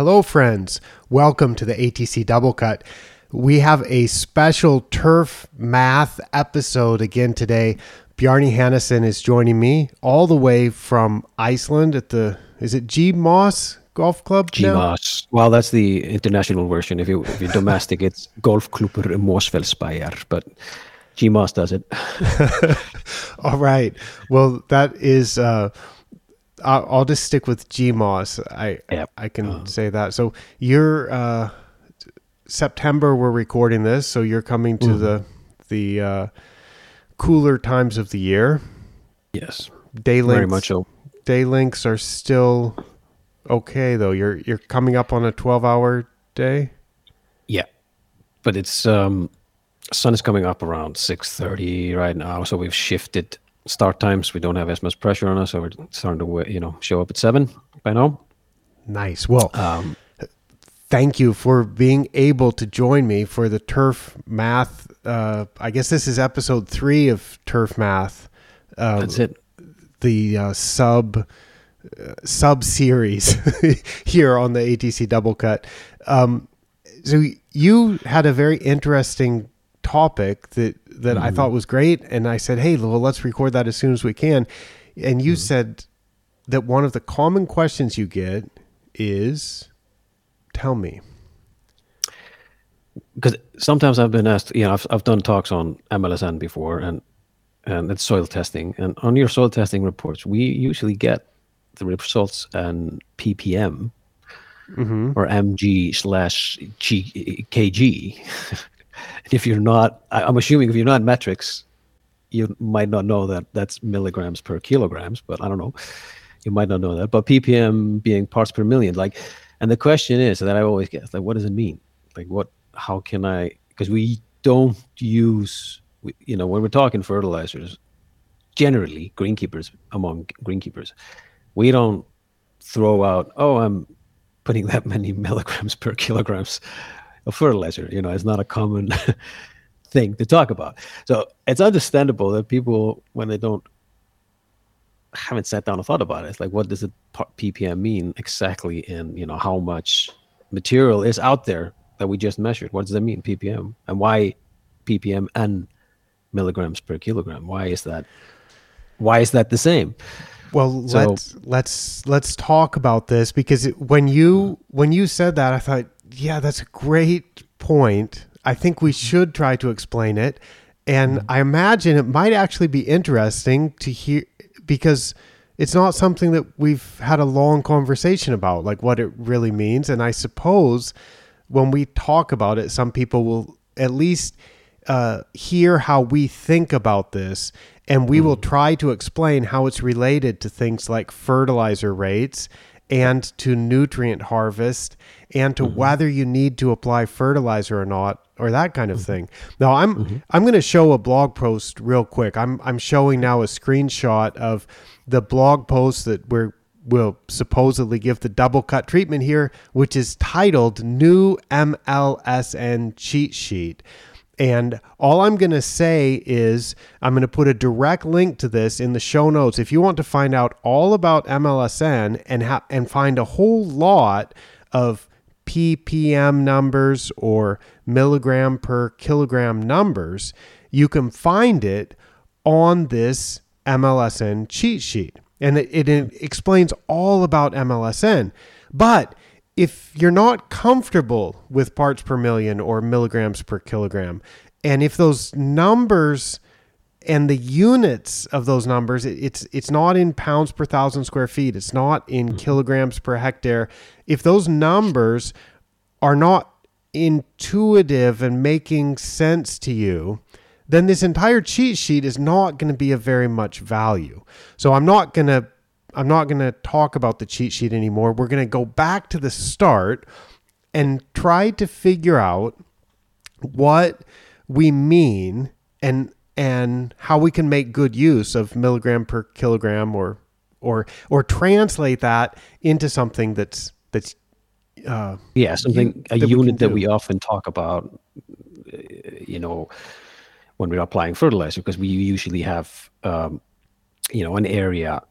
Hello friends, welcome to the ATC Double Cut. We have a special turf math episode again today. Bjarni Hannesson is joining me all the way from Iceland at the, is it GMOS Golf Club? GMOS. Well, that's the international version. If you're domestic, it's Golfklúbbur Mosfellsbæjar, but GMOS does it. All right. Well, that is... I'll just stick with GMOS. I can say that. So you're September. We're recording this, so you're coming to the cooler times of the year. Yes, day lengths. Very much so. Day lengths are still okay, though. You're coming up on a 12-hour day. Yeah, but it's sun is coming up around 6:30 right now, so we've shifted start times. We don't have as much pressure on us, so we're starting to show up at 7 by now. Nice. Well, thank you for being able to join me for the Turf Math. I guess this is episode 3 of Turf Math. That's it. The sub series here on the ATC Double Cut. So you had a very interesting topic that I thought was great, and I said, hey, well, let's record that as soon as we can. And you said that one of the common questions you get is, tell me. Because sometimes I've been asked, I've done talks on MLSN before, and it's soil testing. And on your soil testing reports, we usually get the results and ppm or mg/kg. And if you're not, I'm assuming if you're not metrics, you might not know that that's milligrams per kilograms, but I don't know. You might not know that. But ppm being parts per million, and the question is that I always get, what does it mean? How can I, because we don't use, when we're talking fertilizers, generally among greenkeepers, we don't throw out, I'm putting that many milligrams per kilograms of fertilizer. It's not a common thing to talk about. So it's understandable that people, when they haven't sat down and thought about it, it's what does the ppm mean exactly, and how much material is out there that we just measured? What does that mean, ppm? And why ppm and milligrams per kilogram? Why is that the same? Well, so, let's talk about this, because when you said that, I thought, yeah, that's a great point. I think we should try to explain it. And I imagine it might actually be interesting to hear, because it's not something that we've had a long conversation about, what it really means. And I suppose when we talk about it, some people will at least hear how we think about this. And we will try to explain how it's related to things like fertilizer rates and to nutrient harvest, and to whether you need to apply fertilizer or not, or that kind of thing. Now, I'm going to show a blog post real quick. I'm showing now a screenshot of the blog post that we'll supposedly give the double cut treatment here, which is titled New MLSN Cheat Sheet. And all I'm going to say is I'm going to put a direct link to this in the show notes. If you want to find out all about MLSN and find a whole lot of ppm numbers or milligram per kilogram numbers, you can find it on this MLSN cheat sheet. And it explains all about MLSN. But if you're not comfortable with parts per million or milligrams per kilogram, and if those numbers and the units of those numbers, it's not in pounds per thousand square feet, it's not in kilograms per hectare, if those numbers are not intuitive and making sense to you, then this entire cheat sheet is not going to be of very much value. So I'm not going to talk about the cheat sheet anymore. We're going to go back to the start and try to figure out what we mean and how we can make good use of milligram per kilogram or translate that into something that's something, a unit that we often talk about, when we're applying fertilizer, because we usually have an area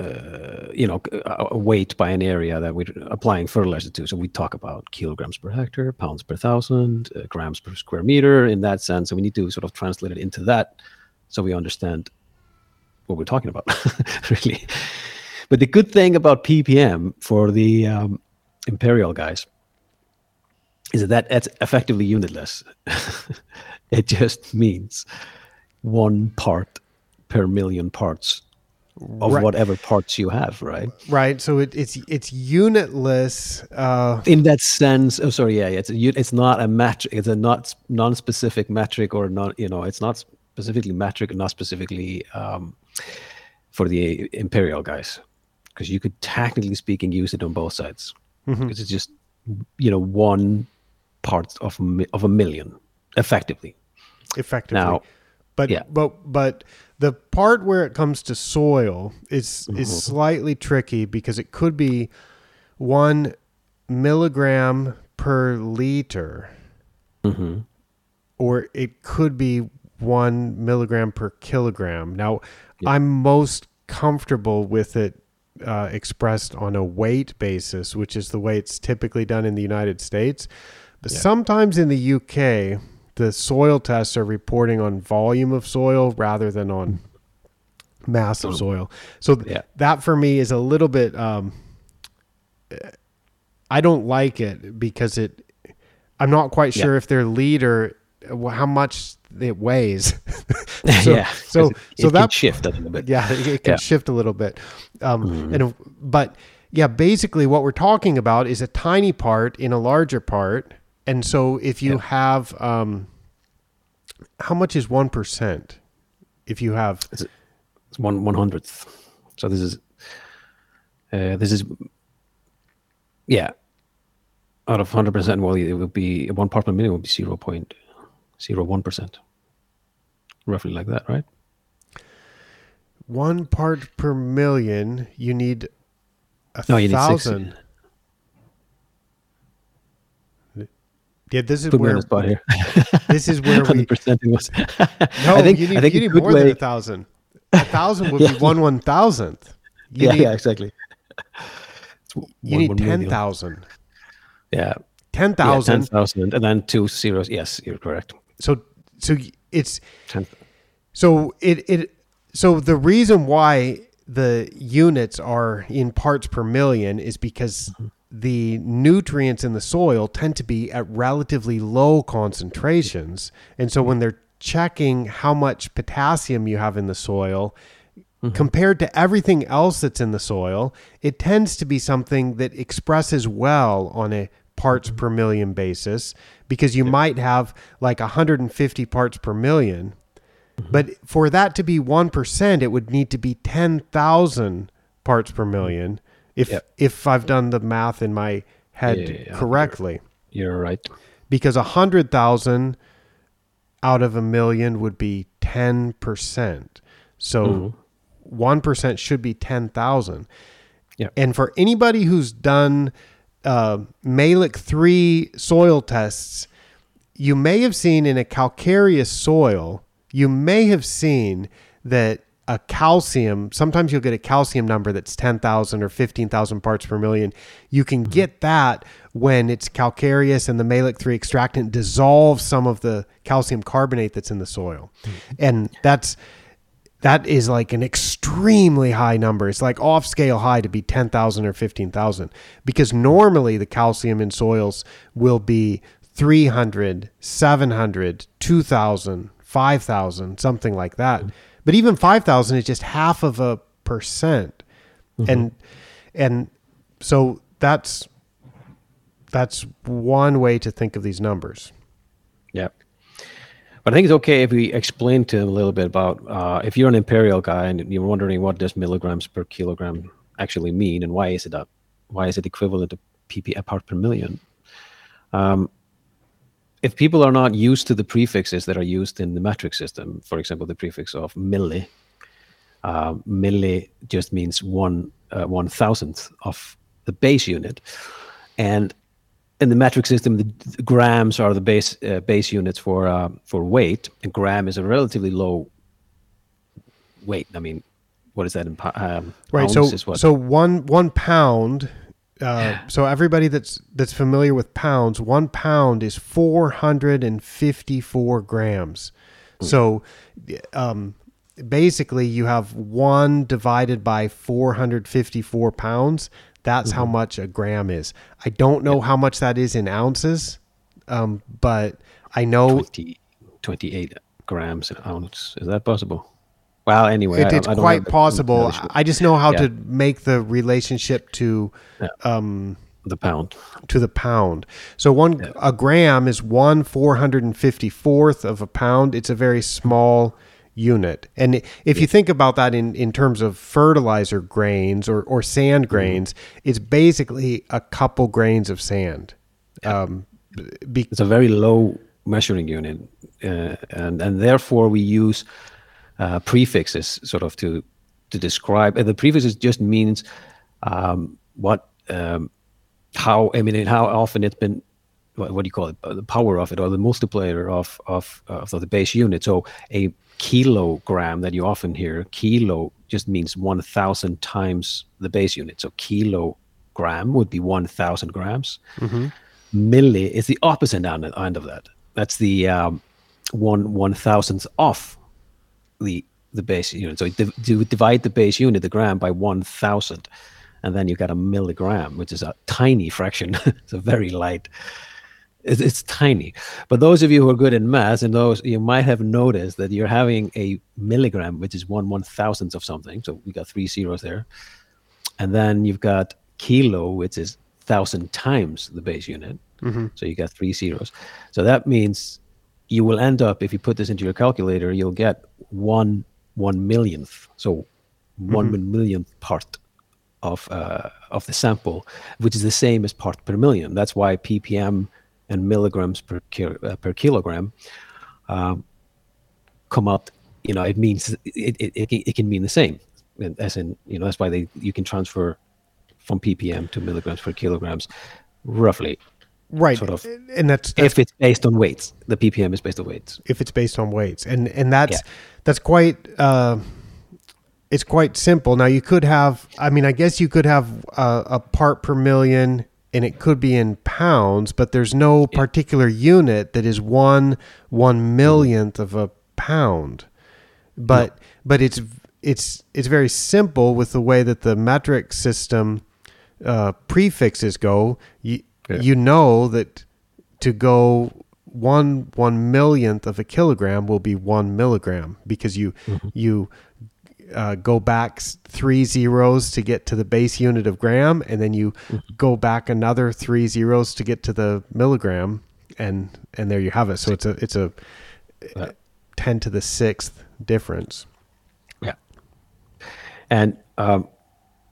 a weight by an area that we're applying fertilizer to. So we talk about kilograms per hectare, pounds per thousand, grams per square meter in that sense. So we need to sort of translate it into that so we understand what we're talking about, really. But the good thing about PPM for the Imperial guys is that it's effectively unitless. It just means one part per million parts of whatever parts you have, right? Right. So it's unitless in that sense. Oh, sorry. Yeah. It's not a metric. It's a non-specific metric, or not. You know, it's not specifically metric, not specifically for the Imperial guys, because you could technically speaking use it on both sides, because it's just one part of a million, effectively. Now, but the part where it comes to soil is slightly tricky, because it could be 1 milligram per liter, or it could be 1 milligram per kilogram. Now, I'm most comfortable with it expressed on a weight basis, which is the way it's typically done in the United States. But sometimes in the UK, the soil tests are reporting on volume of soil rather than on mass of soil. So that for me is a little bit, I don't like it, because I'm not quite sure if their leader, how much it weighs. so that can shift a little bit. Yeah, it can shift a little bit. But basically what we're talking about is a tiny part in a larger part. And so if you have, how much is 1%? If you have, it's 1/100th. So this is out of 100%. Well, it would be 1 part per million would be 0.01%, roughly like that, right? 1 part per million. You need 1,000. Need 6. Yeah, this is put where. Spot here. This is where 100% it was. No, I think you need more than 1,000. 1,000 would be 1/1,000. Exactly. You need 10,000. Yeah, 10,000. 10,000, and then 2 zeros. Yes, you're correct. So it's 10. So the reason why the units are in parts per million is because. The nutrients in the soil tend to be at relatively low concentrations. And so when they're checking how much potassium you have in the soil compared to everything else that's in the soil, it tends to be something that expresses well on a parts per million basis, because you might have like 150 parts per million. But for that to be 1%, it would need to be 10,000 parts per million. If I've done the math in my head correctly. You're right. Because 100,000 out of a million would be 10%. So 1% should be 10,000. Yeah. And for anybody who's done Mehlich-3 soil tests, you may have seen in a calcareous soil, you may have seen that a calcium, sometimes you'll get a calcium number that's 10,000 or 15,000 parts per million. You can get that when it's calcareous and the Mehlich-3 extractant dissolves some of the calcium carbonate that's in the soil. And that is like an extremely high number. It's like off scale high to be 10,000 or 15,000, because normally the calcium in soils will be 300, 700, 2,000, 5,000, something like that. But even 5,000 is just half of a percent. And so that's one way to think of these numbers. Yeah. But I think it's okay if we explain to them a little bit about if you're an Imperial guy and you're wondering what does milligrams per kilogram actually mean, and why is it equivalent to a part per million? If people are not used to the prefixes that are used in the metric system, for example, the prefix of milli, milli just means 1/1,000th of the base unit. And in the metric system, the grams are the base units for weight, and gram is a relatively low weight. I mean, what is that in right? So 1 pound. So everybody that's familiar with pounds, 1 pound is 454 grams. Mm. So basically you have 1 divided by 454 pounds. That's how much a gram is. I don't know how much that is in ounces, but I know 28 grams an ounce. Is that possible? Well, anyway, it's quite possible. I just know how to make the relationship to the pound. To the pound. So a gram is 1/454th of a pound. It's a very small unit. And if you think about that in terms of fertilizer grains or sand grains, it's basically a couple grains of sand. Yeah. It's a very low measuring unit, and therefore we use prefixes sort of to describe. And the prefixes just means how often it's been, what do you call it, the power of it, or the multiplier of the base unit. So a kilogram that you often hear, kilo just means 1,000 times the base unit. So kilogram would be 1,000 grams. Mm-hmm. Milli is the opposite end of that. That's the 1/1,000th off the base unit. So you divide the base unit, the gram, by 1,000, and then you get a milligram, which is a tiny fraction. It's a very light. It's tiny. But those of you who are good in math, and those you might have noticed that you're having a milligram, which is 1/1,000th of something. So we got 3 zeros there, and then you've got kilo, which is 1,000 times the base unit. Mm-hmm. So you got 3 zeros. So that means you will end up, if you put this into your calculator, you'll get 1/1,000,000th. So 1/1,000,000th part of the sample, which is the same as part per million. That's why ppm and milligrams per kilogram come out. You know, it means it can mean the same, as in, you know, that's why you can transfer from ppm to milligrams per kilograms, roughly. Right, sort of, and that's if it's based on weights. The ppm is based on weights. If it's based on weights, and that's quite it's quite simple. Now you could have, a part per million, and it could be in pounds, but there's no particular unit that is 1/1,000,000th of a pound. But but it's very simple with the way that the metric system prefixes go. You know that to go 1/1,000,000th of a kilogram will be 1 milligram, because you go back 3 zeros to get to the base unit of gram, and then you go back another 3 zeros to get to the milligram, and there you have it. So it's a 10⁶ difference. Yeah, and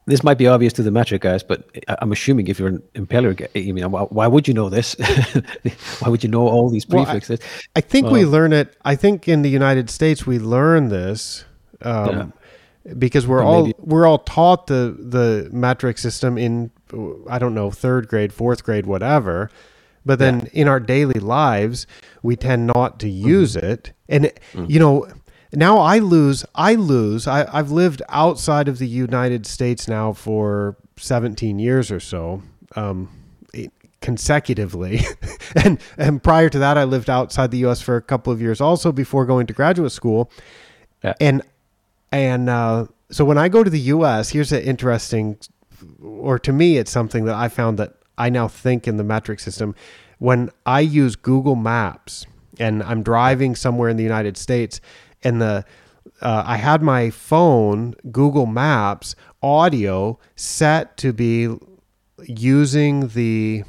this might be obvious to the metric guys, but I'm assuming if you're an impeller, why would you know this? Why would you know all these prefixes? Well, I think we learn it. I think in the United States we learn this because we're all taught the metric system in, I don't know, 3rd grade, 4th grade, whatever. But then in our daily lives we tend not to use it, and you know. Now I've lived outside of the United States now for 17 years or so, consecutively. and prior to that, I lived outside the US for a couple of years also before going to graduate school. Yeah. And so when I go to the US, here's an interesting, or to me, it's something that I found that I now think in the metric system. When I use Google Maps and I'm driving somewhere in the United States, and I had my phone, Google Maps audio set to be using the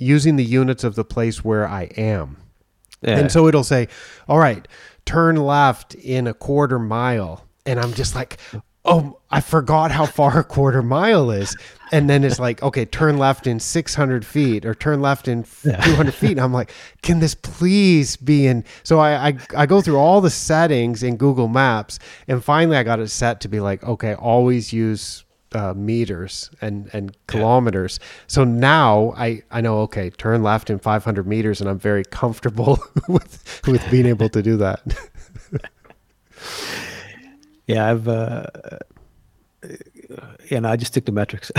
units of the place where I am. Yeah. And so it'll say, all right, turn left in 1/4 mile. And I'm just like, oh, I forgot how far 1/4 mile is. And then it's like, okay, turn left in 600 feet or turn left in 200 feet. And I'm like, can this please be in? So I go through all the settings in Google Maps, and finally I got it set to be like, okay, always use meters and kilometers. So now I know, okay, turn left in 500 meters, and I'm very comfortable with being able to do that. Yeah, I've I just stick to metrics.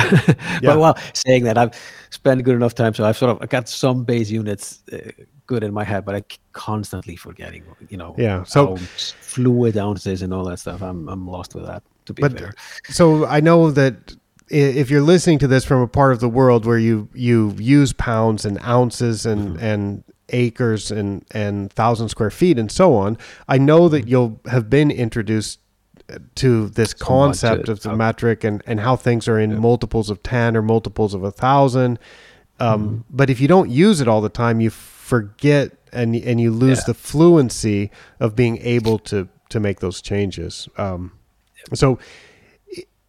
But while saying that, I've spent good enough time, so I've sort of got some base units good in my head, but I constantly forgetting, so fluid ounces and all that stuff. I'm lost with that, to be fair. So I know that if you're listening to this from a part of the world where you use pounds and ounces and, and acres and 1,000 square feet and so on, I know that you'll have been introduced to this concept of the metric and how things are in multiples of 10 or multiples of 1,000. But if you don't use it all the time, you forget and you lose the fluency of being able to make those changes. So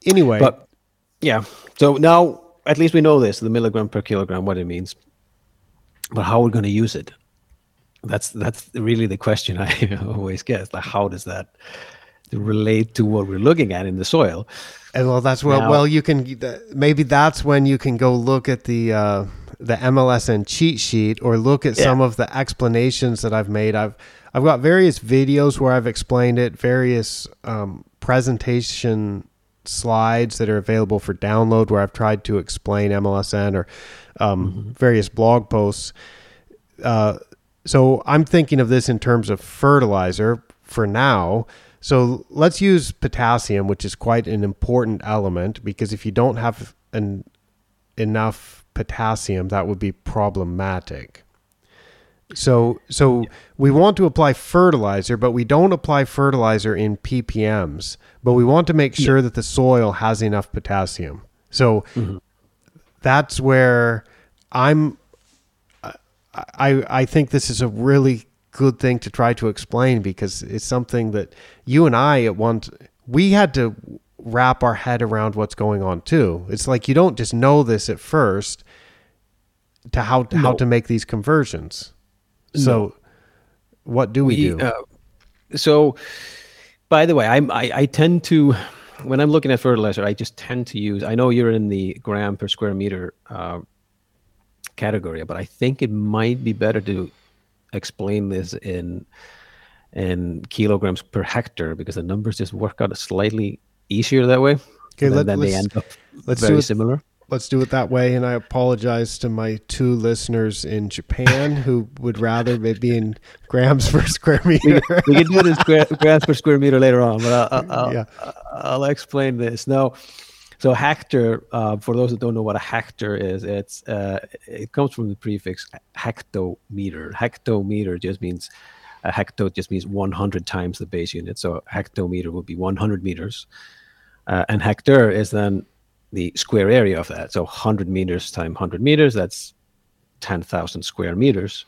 anyway. But, so now at least we know this, the milligram per kilogram, what it means, but how we're going to use it. That's really the question I always get. Like, how does that relate to what we're looking at in the soil? And you can, maybe that's when you can go look at the MLSN cheat sheet or look at some of the explanations that I've made. I've got various videos where I've explained it, various presentation slides that are available for download where I've tried to explain MLSN or various blog posts. So I'm thinking of this in terms of fertilizer for now. So let's use potassium, which is quite an important element, because if you don't have enough potassium, that would be problematic. So we want to apply fertilizer, but we don't apply fertilizer in PPMs, but we want to make sure that the soil has enough potassium. So that's where I think this is a really good thing to try to explain, because it's something that you and I we had to wrap our head around what's going on too. It's like, you don't just know this at first to how to make these conversions. So what do we do? So by the way, I tend to, when I'm looking at fertilizer, I just tend to use, I know you're in the gram per square meter category, but I think it might be better to explain this in kilograms per hectare, because the numbers just work out slightly easier that way. Okay, let's do it similar. Let's do it that way. And I apologize to my two listeners in Japan who would rather be in grams per square meter. We can do this grams per square meter later on, but I'll explain this now. So hectare, for those who don't know what a hectare is, it comes from the prefix hectometer. Hectometer just means, a hecto just means 100 times the base unit. So hectometer would be 100 meters. And hectare is then the square area of that. So 100 meters times 100 meters, that's 10,000 square meters.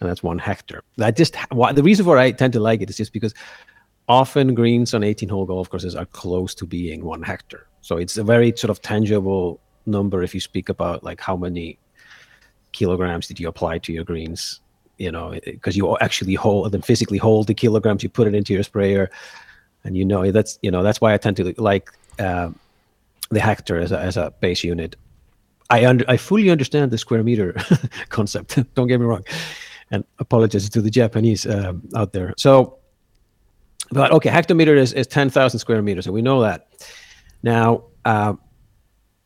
And that's 1 hectare. The reason why I tend to like it is just because often greens on 18-hole golf courses are close to being 1 hectare. So it's a very sort of tangible number if you speak about like how many kilograms did you apply to your greens, because you actually physically hold the kilograms, you put it into your sprayer, and that's why I tend to like the hectare as a base unit. I fully understand the square meter concept. Don't get me wrong, and apologies to the Japanese out there. So, but okay, hectometer is 10,000 square meters, so we know that. Now,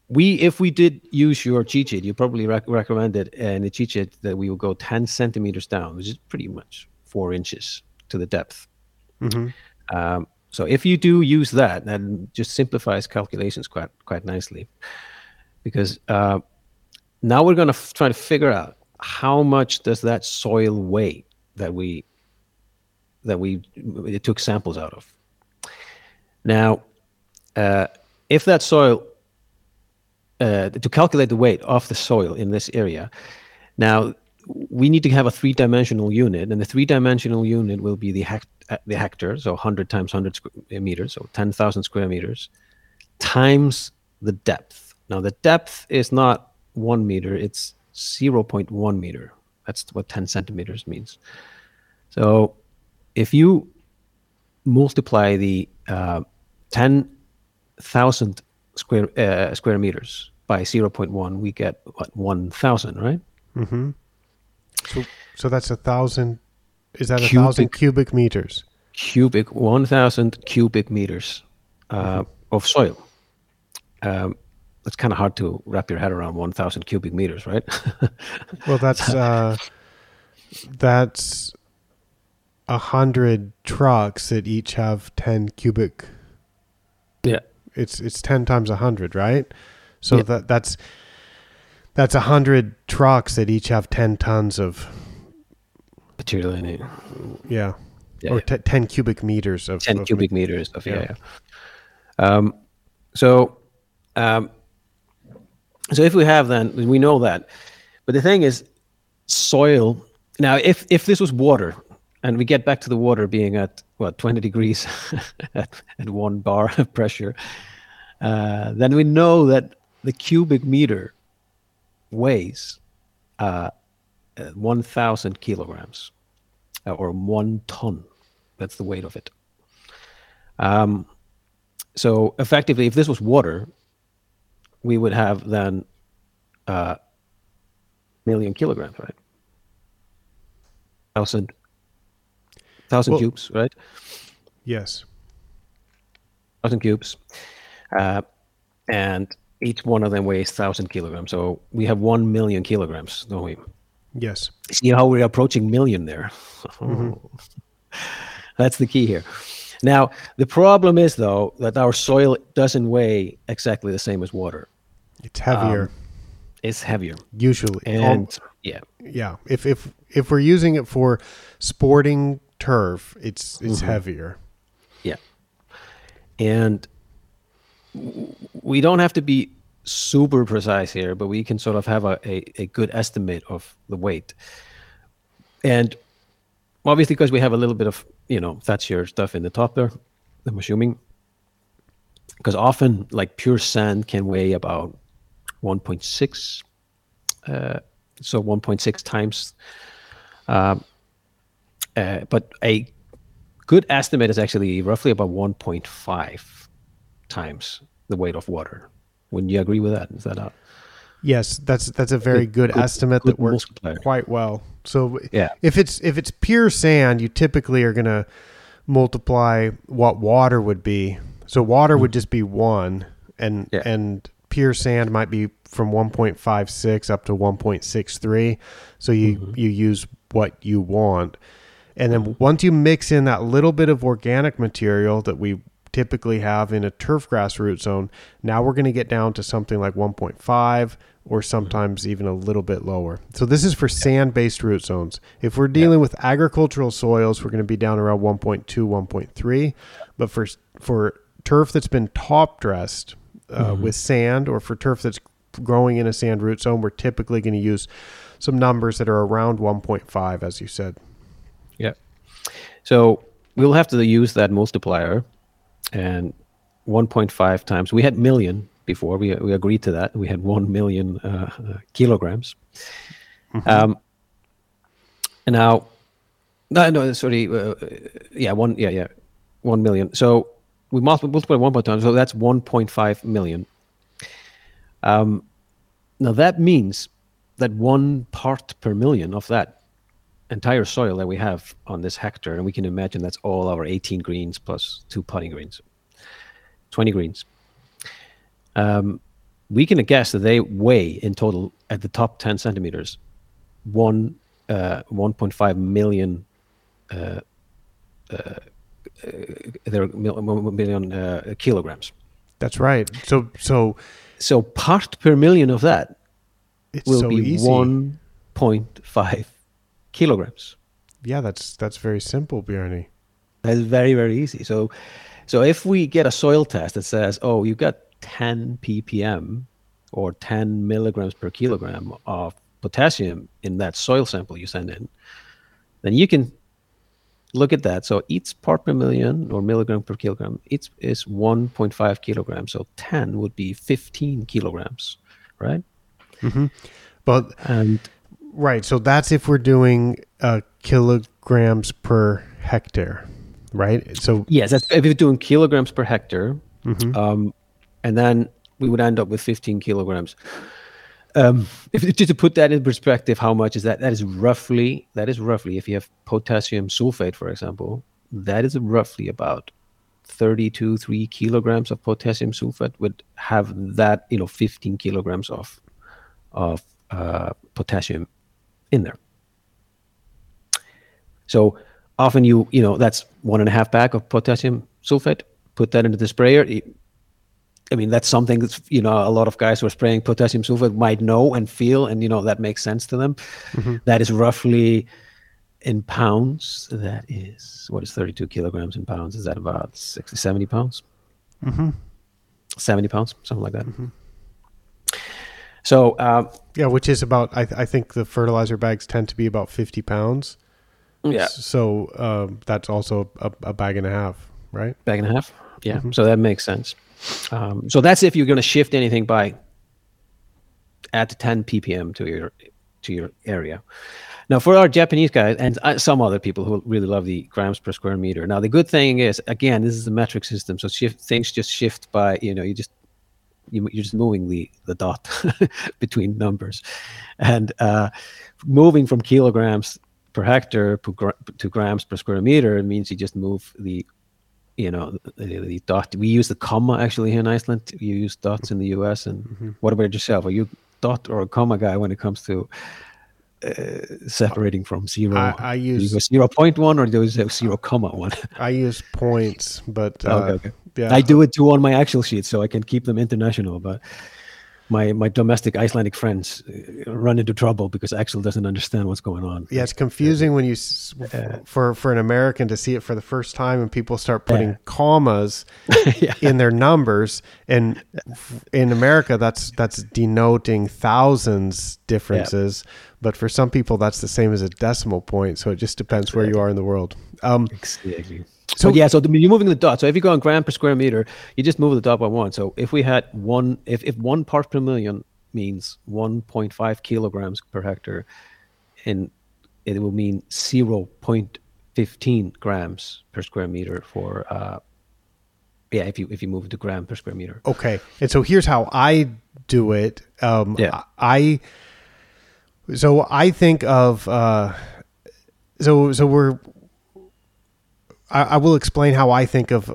if we did use your cheat sheet, you probably recommend it in the cheat sheet that we would go 10 centimeters down, which is pretty much 4 inches to the depth. Mm-hmm. So if you do use that, then just simplifies calculations quite nicely, because now we're going to try to figure out how much does that soil weigh that we took samples out of. Now, if that soil, to calculate the weight of the soil in this area, now we need to have a 3-dimensional unit, and the 3-dimensional unit will be the hectare, so 100 times 100 meters, so 10,000 square meters, times the depth. Now the depth is not 1 meter, it's 0.1 meter. That's what 10 centimeters means. So if you multiply the 10,000 square meters by 0.1, we get 1,000, right? Mm-hmm. So that's 1,000. Is that 1,000 cubic meters? cubic 1,000 cubic meters of soil. It's kind of hard to wrap your head around 1,000 cubic meters, right? Well, that's 100 trucks that each have 10 cubic. Yeah, it's 10 times 100, right? So yeah. that's 100 trucks that each have 10 tons of material in it. Yeah. Yeah, or 10 cubic meters of 10 cubic meters of yeah. So if we have, then we know that. But the thing is, soil. Now, if this was water, and we get back to the water being at what 20 degrees at 1 bar of pressure, then we know that the cubic meter weighs 1,000 kilograms or 1 ton. That's the weight of it. So effectively, if this was water, we would have then a million kilograms, right? 1,000 cubes, right? Yes. 1,000 cubes. And each one of them weighs 1,000 kilograms. So we have 1 million kilograms, don't we? Yes. See how we're approaching million there. Mm-hmm. That's the key here. Now, the problem is, though, that our soil doesn't weigh exactly the same as water. It's heavier. It's heavier. Usually. And yeah. Yeah. If we're using it for sporting turf, it's mm-hmm. heavier. Yeah. And we don't have to be super precise here, but we can sort of have a good estimate of the weight. And obviously, because we have a little bit of, that's your stuff in the top there, I'm assuming. Because often, like pure sand can weigh about 1.6. So 1.6 times. But a good estimate is actually roughly about 1.5 times the weight of water. Wouldn't you agree with that? Is that Yes, that's a very good estimate that works quite well. So yeah. If it's pure sand, you typically are going to multiply what water would be. So water would just be 1, and yeah. and pure sand might be from 1.56 up to 1.63. So you mm-hmm. you use what you want. And then once you mix in that little bit of organic material that we typically have in a turfgrass root zone, now we're going to get down to something like 1.5 or sometimes even a little bit lower. So this is for sand-based root zones. If we're dealing with agricultural soils, we're going to be down around 1.2, 1.3. But for turf that's been top dressed with sand, or for turf that's growing in a sand root zone, we're typically going to use some numbers that are around 1.5, as you said. Yeah. So we'll have to use that multiplier. And 1.5 times, we had million before, we agreed to that. We had 1 million kilograms. Mm-hmm. And now, yeah, 1 million. So we multiply 1.5, so that's 1.5 million. Now that means that 1 part per million of that entire soil that we have on this hectare, and we can imagine that's all our 18 greens plus 2 putting greens, 20 greens. We can guess that they weigh in total at the top 10 centimeters 1.5 million kilograms. That's right. So part per million of that will be 1.5 kilograms. Yeah, that's very simple, Bjarni. That's very, very easy. So if we get a soil test that says, oh, you've got 10 ppm or 10 milligrams per kilogram of potassium in that soil sample you send in, then you can look at that. So each part per million or milligram per kilogram, it is 1.5 kilograms. So 10 would be 15 kilograms, right? Mm-hmm. Right, so that's if we're doing kilograms per hectare, right? So yes, that's if you're doing kilograms per hectare, mm-hmm. And then we would end up with 15 kilograms. Just to put that in perspective, how much is that? That is roughly, if you have potassium sulfate, for example, that is roughly about 32-3 kilograms of potassium sulfate would have that, 15 kilograms of potassium in there. So often you that's 1.5 bag of potassium sulfate, put that into the sprayer. That's something that's, a lot of guys who are spraying potassium sulfate might know and feel, and, that makes sense to them. Mm-hmm. That is roughly in pounds. That is, what is 32 kilograms in pounds? Is that about 60, 70 pounds? Mm-hmm. 70 pounds, something like that. Mm-hmm. So. Which is about, I think the fertilizer bags tend to be about 50 pounds. Yeah. So that's also a bag and a half, right? Bag and a half. Yeah. Mm-hmm. So that makes sense. So that's if you're going to shift anything by add 10 ppm to your area. Now, for our Japanese guys and some other people who really love the grams per square meter. Now, the good thing is, again, this is the metric system, so things just shift by you're just moving the dot between numbers, and moving from kilograms per hectare to grams per square meter means you just move the dot. We use the comma actually here in Iceland. You use dots in the US. And mm-hmm. What about yourself? Are you a dot or a comma guy when it comes to separating from zero? I use 0.1 or do you use 0.1? I use points, but okay. Yeah. I do it too on my actual sheet, so I can keep them international. But my domestic Icelandic friends run into trouble because Axel doesn't understand what's going on. Yeah, it's confusing when you for an American to see it for the first time and people start putting commas in their numbers, and in America that's denoting thousands differences, but for some people that's the same as a decimal point, so it just depends where you are in the world. Exactly. So you're moving the dot. So if you go on gram per square meter, you just move the dot by one. So if we had if 1 part per million means 1.5 kilograms per hectare, and it will mean 0.15 grams per square meter for, if you move it to gram per square meter. Okay. And so here's how I do it. I think of, I will explain how I think of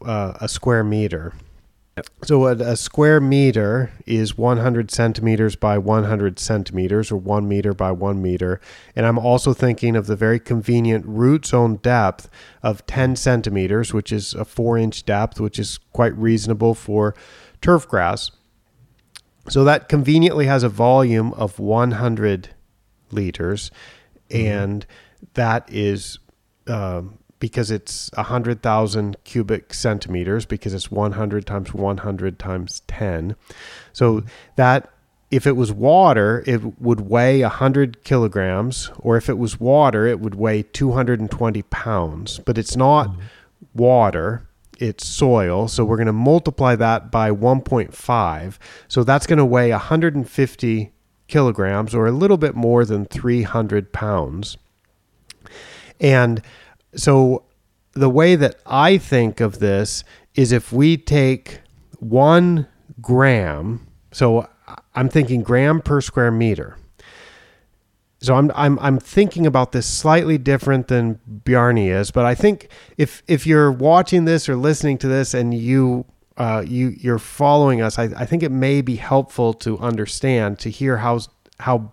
a square meter. Yep. So a square meter is 100 centimeters by 100 centimeters, or 1 meter by 1 meter. And I'm also thinking of the very convenient root zone depth of 10 centimeters, which is a 4-inch depth, which is quite reasonable for turf grass. So that conveniently has a volume of 100 liters. Mm-hmm. And that is... because it's 100,000 cubic centimeters, because it's 100 times 100 times 10. So that, if it was water, it would weigh 100 kilograms, or if it was water, it would weigh 220 pounds. But it's not water, it's soil. So we're going to multiply that by 1.5. So that's going to weigh 150 kilograms, or a little bit more than 300 pounds. And... so the way that I think of this is, if we take 1 gram, so I'm thinking gram per square meter. So I'm thinking about this slightly different than Bjarni is, but I think if you're watching this or listening to this and you're following us, I think it may be helpful to understand, to hear how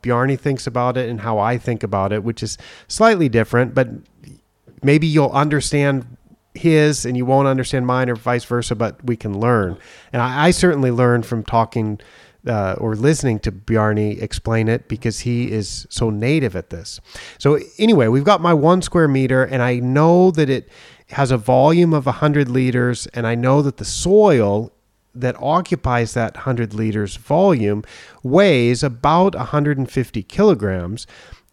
Bjarni thinks about it and how I think about it, which is slightly different, but maybe you'll understand his and you won't understand mine, or vice versa, but we can learn. And I certainly learned from talking or listening to Bjarni explain it, because he is so native at this. So anyway, we've got my 1 square meter, and I know that it has a volume of 100 liters, and I know that the soil that occupies that 100 liters volume weighs about 150 kilograms.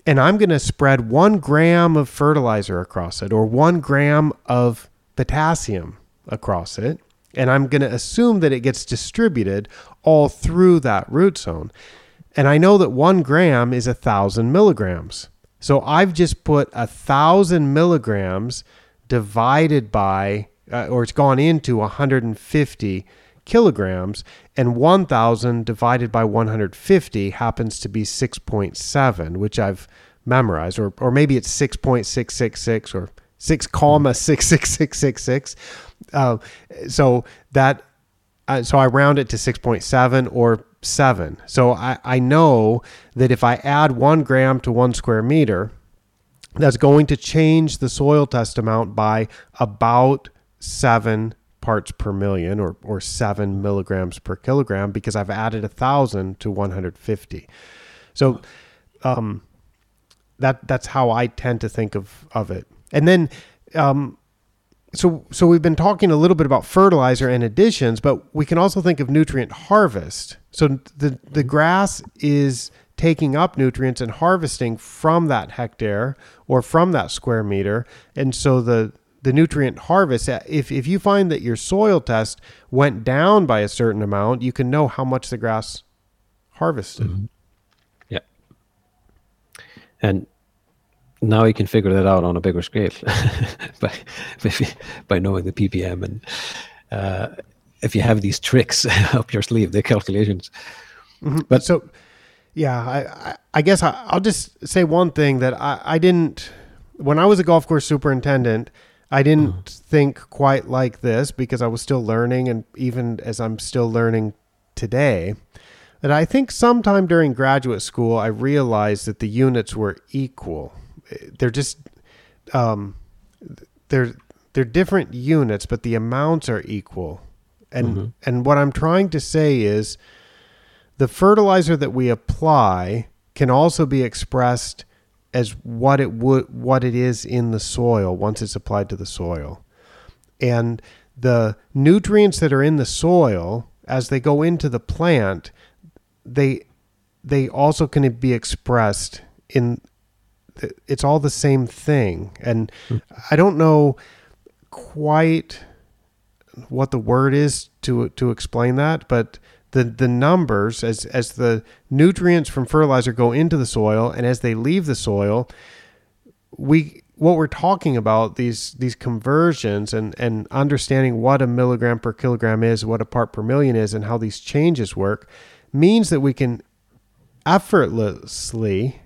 And I'm going to spread 1 gram of fertilizer across it, or 1 gram of potassium across it. And I'm going to assume that it gets distributed all through that root zone. And I know that 1 gram is 1,000 milligrams. So I've just put 1,000 milligrams divided by, or it's gone into 150 kilograms, and 1,000 divided by 150 happens to be 6.7, which I've memorized, or maybe it's 6.666 or 6,66666. So I round it to 6.7 or 7. So I know that if I add 1 gram to 1 square meter, that's going to change the soil test amount by about 7 parts per million or 7 milligrams per kilogram, because I've added 1,000 to 150. So that's how I tend to think of it. And then so we've been talking a little bit about fertilizer and additions, but we can also think of nutrient harvest. So the grass is taking up nutrients and harvesting from that hectare or from that square meter. And so the nutrient harvest, if you find that your soil test went down by a certain amount, you can know how much the grass harvested. Mm-hmm. Yeah. And now you can figure that out on a bigger scale by knowing the ppm, and if you have these tricks up your sleeve, the calculations. Mm-hmm. But so yeah, I guess I'll just say one thing that I didn't, when I was a golf course superintendent, I didn't think quite like this, because I was still learning, and even as I'm still learning today. And I think sometime during graduate school, I realized that the units were equal. They're just, they're different units, but the amounts are equal. And mm-hmm. and what I'm trying to say is the fertilizer that we apply can also be expressed as what it is in the soil once it's applied to the soil. And the nutrients that are in the soil, as they go into the plant, they also can be expressed in, it's all the same thing. And I don't know quite what the word is to explain that, but the numbers, as the nutrients from fertilizer go into the soil and as they leave the soil, what we're talking about, these conversions and understanding what a milligram per kilogram is, what a part per million is, and how these changes work, means that we can effortlessly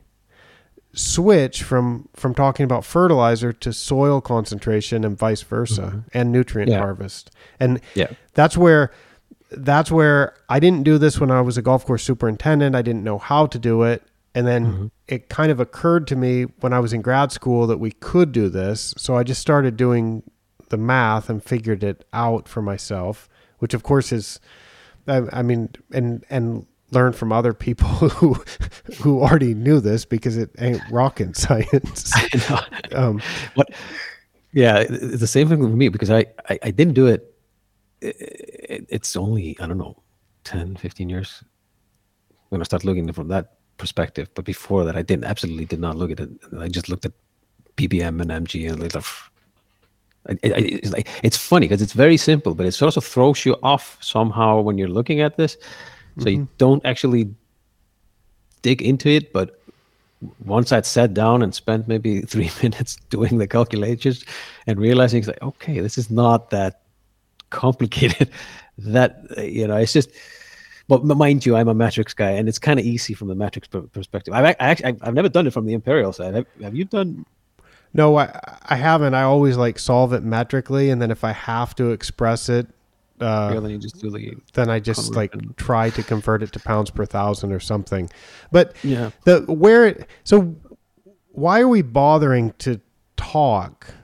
switch from talking about fertilizer to soil concentration and vice versa, mm-hmm. and nutrient harvest. And that's where I didn't do this when I was a golf course superintendent. I didn't know how to do it. And then it kind of occurred to me when I was in grad school that we could do this. So I just started doing the math and figured it out for myself, which of course is, I mean, and learn from other people who already knew this, because it ain't rocket science. I know. Yeah, it's the same thing with me, because I didn't do it. It's only, I don't know, 10, 15 years when I start looking from that perspective. But before that, I did not look at it. I just looked at ppm and mg and later. It's funny because it's very simple, but it sort of throws you off somehow when you're looking at this. So you don't actually dig into it. But once I'd sat down and spent maybe 3 minutes doing the calculations and realizing, it's like, okay, this is not that complicated. That, you know, it's just, but mind you, I'm a metrics guy, and it's kind of easy from the metrics perspective. I've never done it from the imperial side. Have you done? No, I haven't. I always like solve it metrically, and then if I have to express it, then I just like try to convert it to pounds per thousand or something. But so why are we bothering to talk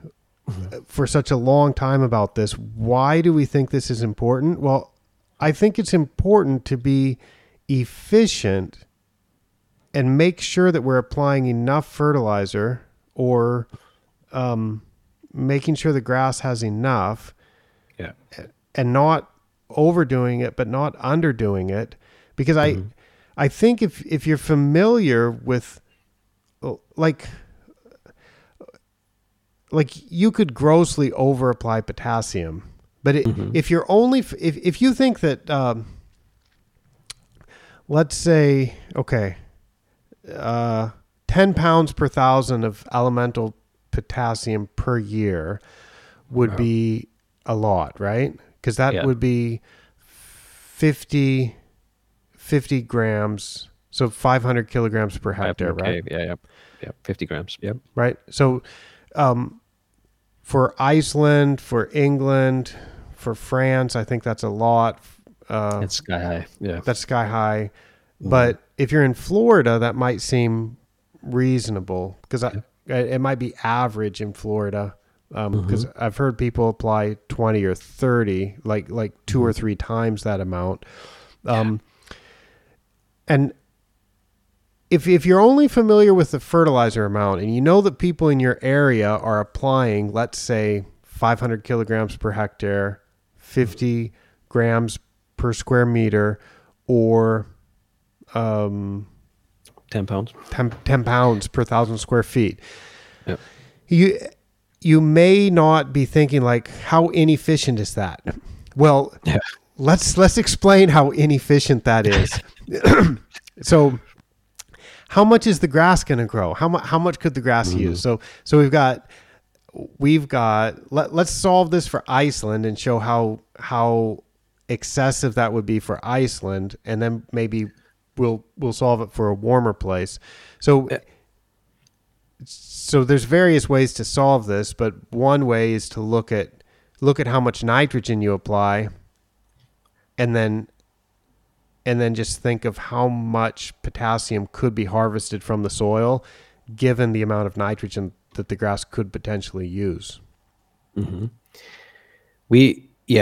for such a long time about this? Why do we think this is important? Well, I think it's important to be efficient and make sure that we're applying enough fertilizer, or making sure the grass has enough, and not overdoing it, but not underdoing it. Because I think if you're familiar with, like you could grossly overapply potassium, but if you're only, if you think that, let's say, okay, 10 pounds per thousand of elemental potassium per year would be a lot, right? Because that would be 50 grams, so 500 kilograms per hectare, right? 50 grams, right? So for Iceland, for England, for France, I think that's a lot. It's sky high. Yeah, that's sky high. Mm. But if you're in Florida, that might seem reasonable because it might be average in Florida. Because I've heard people apply 20 or 30, like two or three times that amount. And if you're only familiar with the fertilizer amount and you know that people in your area are applying, let's say 500 kilograms per hectare, 50 grams per square meter, or 10 pounds per 1,000 square feet. Yeah. You may not be thinking like, how inefficient is that? Well, let's explain how inefficient that is. So how much is the grass going to grow? How much could the grass use? So we've got, let's solve this for Iceland and show how excessive that would be for Iceland. And then maybe we'll solve it for a warmer place. So there's various ways to solve this, but one way is to look at how much nitrogen you apply and then just think of how much potassium could be harvested from the soil given the amount of nitrogen that the grass could potentially use. Mm-hmm.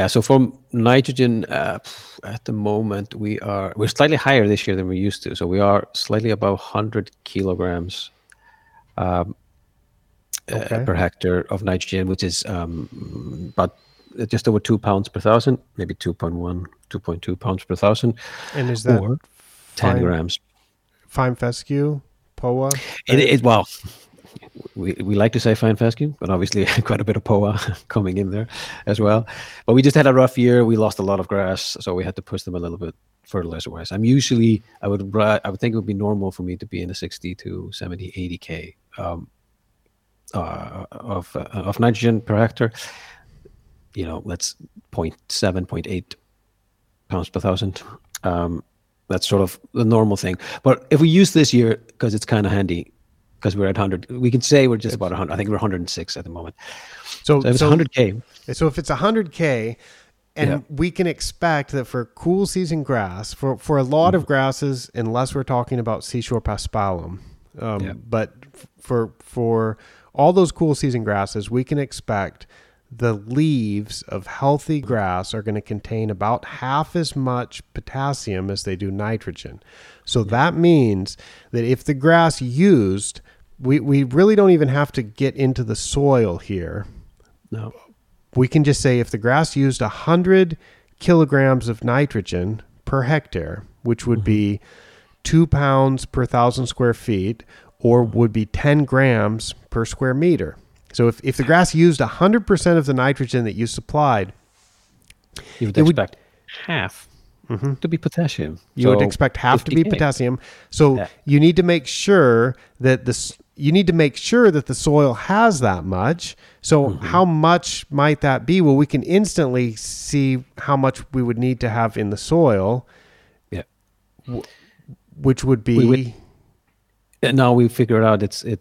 So from nitrogen at the moment, we're slightly higher this year than we used to. So we are slightly above 100 kilograms per hectare of nitrogen, which is about just over 2 pounds per thousand, maybe 2.1, 2.2 pounds per thousand. And is that or 10 grams? Fine fescue, POA? Well, we like to say fine fescue, but obviously quite a bit of POA coming in there as well. But we just had a rough year. We lost a lot of grass, so we had to push them a little bit fertilizer-wise. I would think it would be normal for me to be in the 60 to 70, 80K of nitrogen per hectare. You know, that's 0.7, 0.8 pounds per thousand. That's sort of the normal thing. But if we use this year, because it's kind of handy, because we're at 100, we can say we're just about 100. I think we're 106 at the moment. So it's 100K. So if it's 100K, and we can expect that for cool season grass, for a lot of grasses, unless we're talking about seashore paspalum, but for all those cool season grasses, we can expect the leaves of healthy grass are going to contain about half as much potassium as they do nitrogen. So that means that if the grass used, we really don't even have to get into the soil here. No. We can just say if the grass used 100 kilograms of nitrogen per hectare, which would be 2 pounds per 1,000 square feet, or would be 10 grams per square meter. So if the grass used 100% of the nitrogen that you supplied, you would expect half to be potassium. You would expect half to be potassium. So you need to make sure that the soil has that much. So how much might that be? Well, we can instantly see how much we would need to have in the soil, which would be... now we figure out it's in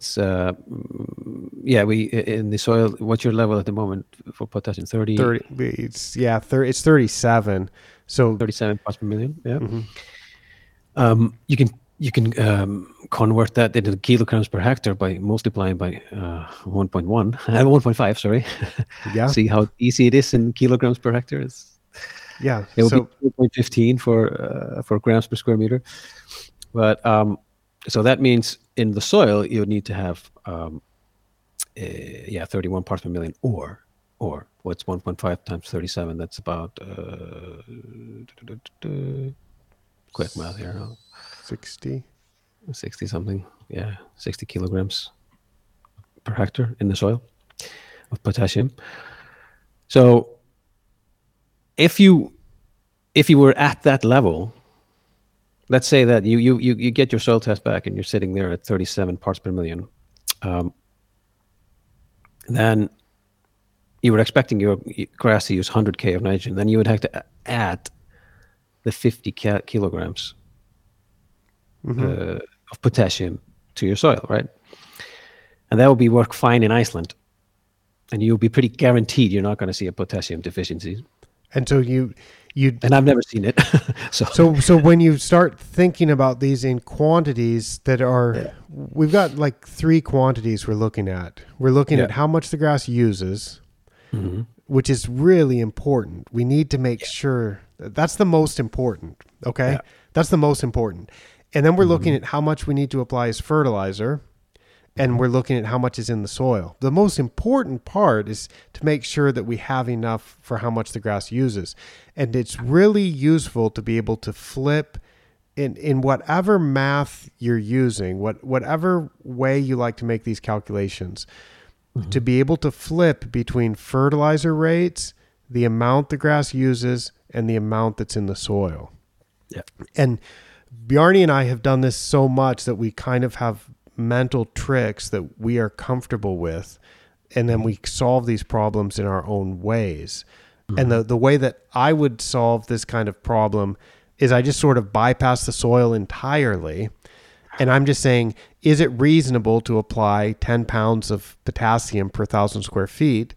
the soil. What's your level at the moment for potassium? 30? It's 37. So 37 parts per million, You can convert that into kilograms per hectare by multiplying by 1.5. Sorry. Yeah. See how easy it is in kilograms per hectare. It would be 2.15 for grams per square meter, but so that means in the soil you need to have 31 parts per million or what's 1.5 times 37? That's about quick math here. 60 something. 60 kilograms per hectare in the soil of potassium. So if you were at that level, let's say that you get your soil test back and you're sitting there at 37 parts per million, then you were expecting your grass to use 100K of nitrogen. Then you would have to add the 50 kilograms of potassium to your soil, right? And that would be work fine in Iceland. and you'll be pretty guaranteed you're not going to see a potassium deficiency. And so you and I've never seen it. So when you start thinking about these in quantities that are, we've got like three quantities we're looking at. We're looking at how much the grass uses, mm-hmm. which is really important. We need to make sure that's the most important. Okay. Yeah. That's the most important. And then we're mm-hmm. looking at how much we need to apply as fertilizer. And we're looking at how much is in the soil. The most important part is to make sure that we have enough for how much the grass uses. And it's really useful to be able to flip in whatever math you're using, whatever way you like to make these calculations, mm-hmm. to be able to flip between fertilizer rates, the amount the grass uses, and the amount that's in the soil. Yeah. And Bjarni and I have done this so much that we kind of have mental tricks that we are comfortable with, and then we solve these problems in our own ways. Mm-hmm. And the way that I would solve this kind of problem is I just sort of bypass the soil entirely, and I'm just saying, is it reasonable to apply 10 pounds of potassium per 1,000 square feet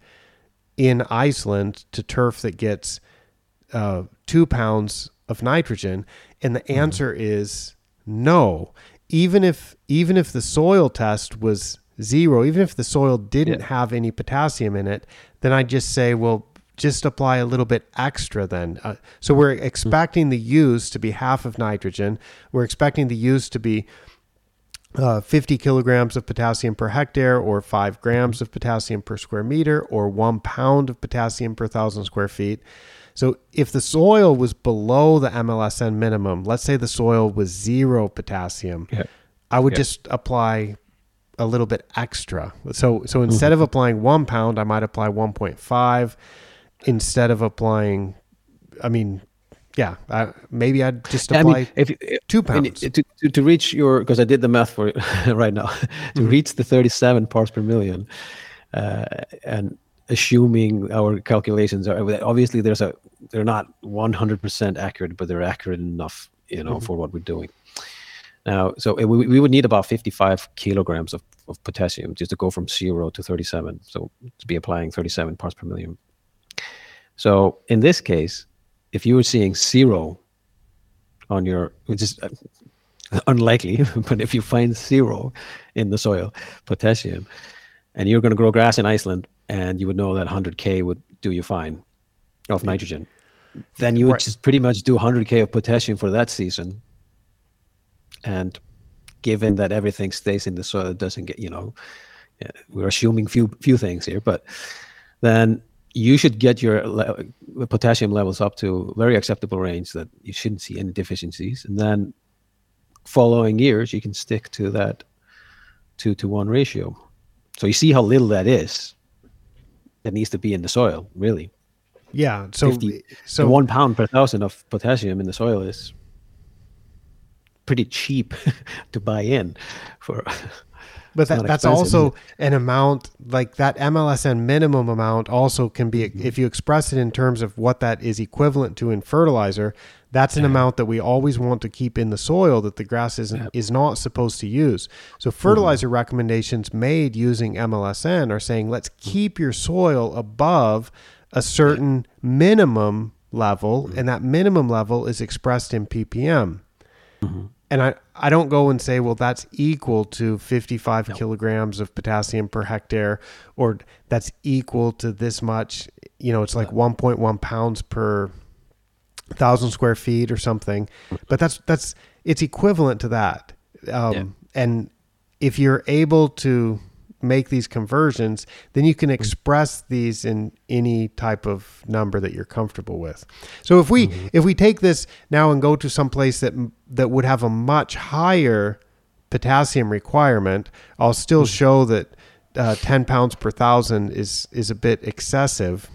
in Iceland to turf that gets 2 pounds of nitrogen? And the answer mm-hmm. is no. Even if the soil test was zero, even if the soil didn't have any potassium in it, then I'd just say, well, just apply a little bit extra then. So we're expecting the use to be half of nitrogen. We're expecting the use to be 50 kilograms of potassium per hectare, or 5 grams of potassium per square meter, or 1 pound of potassium per 1,000 square feet. So if the soil was below the MLSN minimum, let's say the soil was 0 potassium, I would just apply a little bit extra. So instead of applying 1 pound, I might apply 1.5. Instead of applying, maybe I'd just apply 2 pounds. To reach your, because I did the math for right now, to reach the 37 parts per million, and assuming our calculations are obviously they're not 100% accurate, but they're accurate enough, for what we're doing now. So we would need about 55 kilograms of potassium just to go from 0 to 37. So to be applying 37 parts per million. So in this case, if you were seeing 0 on your, which is unlikely, but if you find 0 in the soil potassium, and you're going to grow grass in Iceland, and you would know that 100K would do you fine of nitrogen, then you would just pretty much do 100K of potassium for that season. And given that everything stays in the soil, it doesn't get, we're assuming few things here, but then you should get your potassium levels up to very acceptable range that you shouldn't see any deficiencies. And then following years, you can stick to that 2-to-1 ratio. So you see how little that is that needs to be in the soil, really. Yeah. So, 1 pound per 1,000 of potassium in the soil is pretty cheap to buy in for. But that's also an amount, like that MLSN minimum amount also can be, if you express it in terms of what that is equivalent to in fertilizer, that's an amount that we always want to keep in the soil that the grass is not supposed to use. So fertilizer recommendations made using MLSN are saying, let's keep your soil above a certain minimum level, and that minimum level is expressed in ppm. Mm-hmm. And I don't go and say, well, that's equal to 55 kilograms of potassium per hectare, or that's equal to this much, it's like 1.1 pounds per 1,000 square feet or something. But that's it's equivalent to that. And if you're able to make these conversions, then you can express these in any type of number that you're comfortable with. So if we take this now and go to some place that would have a much higher potassium requirement, I'll still show that 10 pounds per 1,000 is a bit excessive,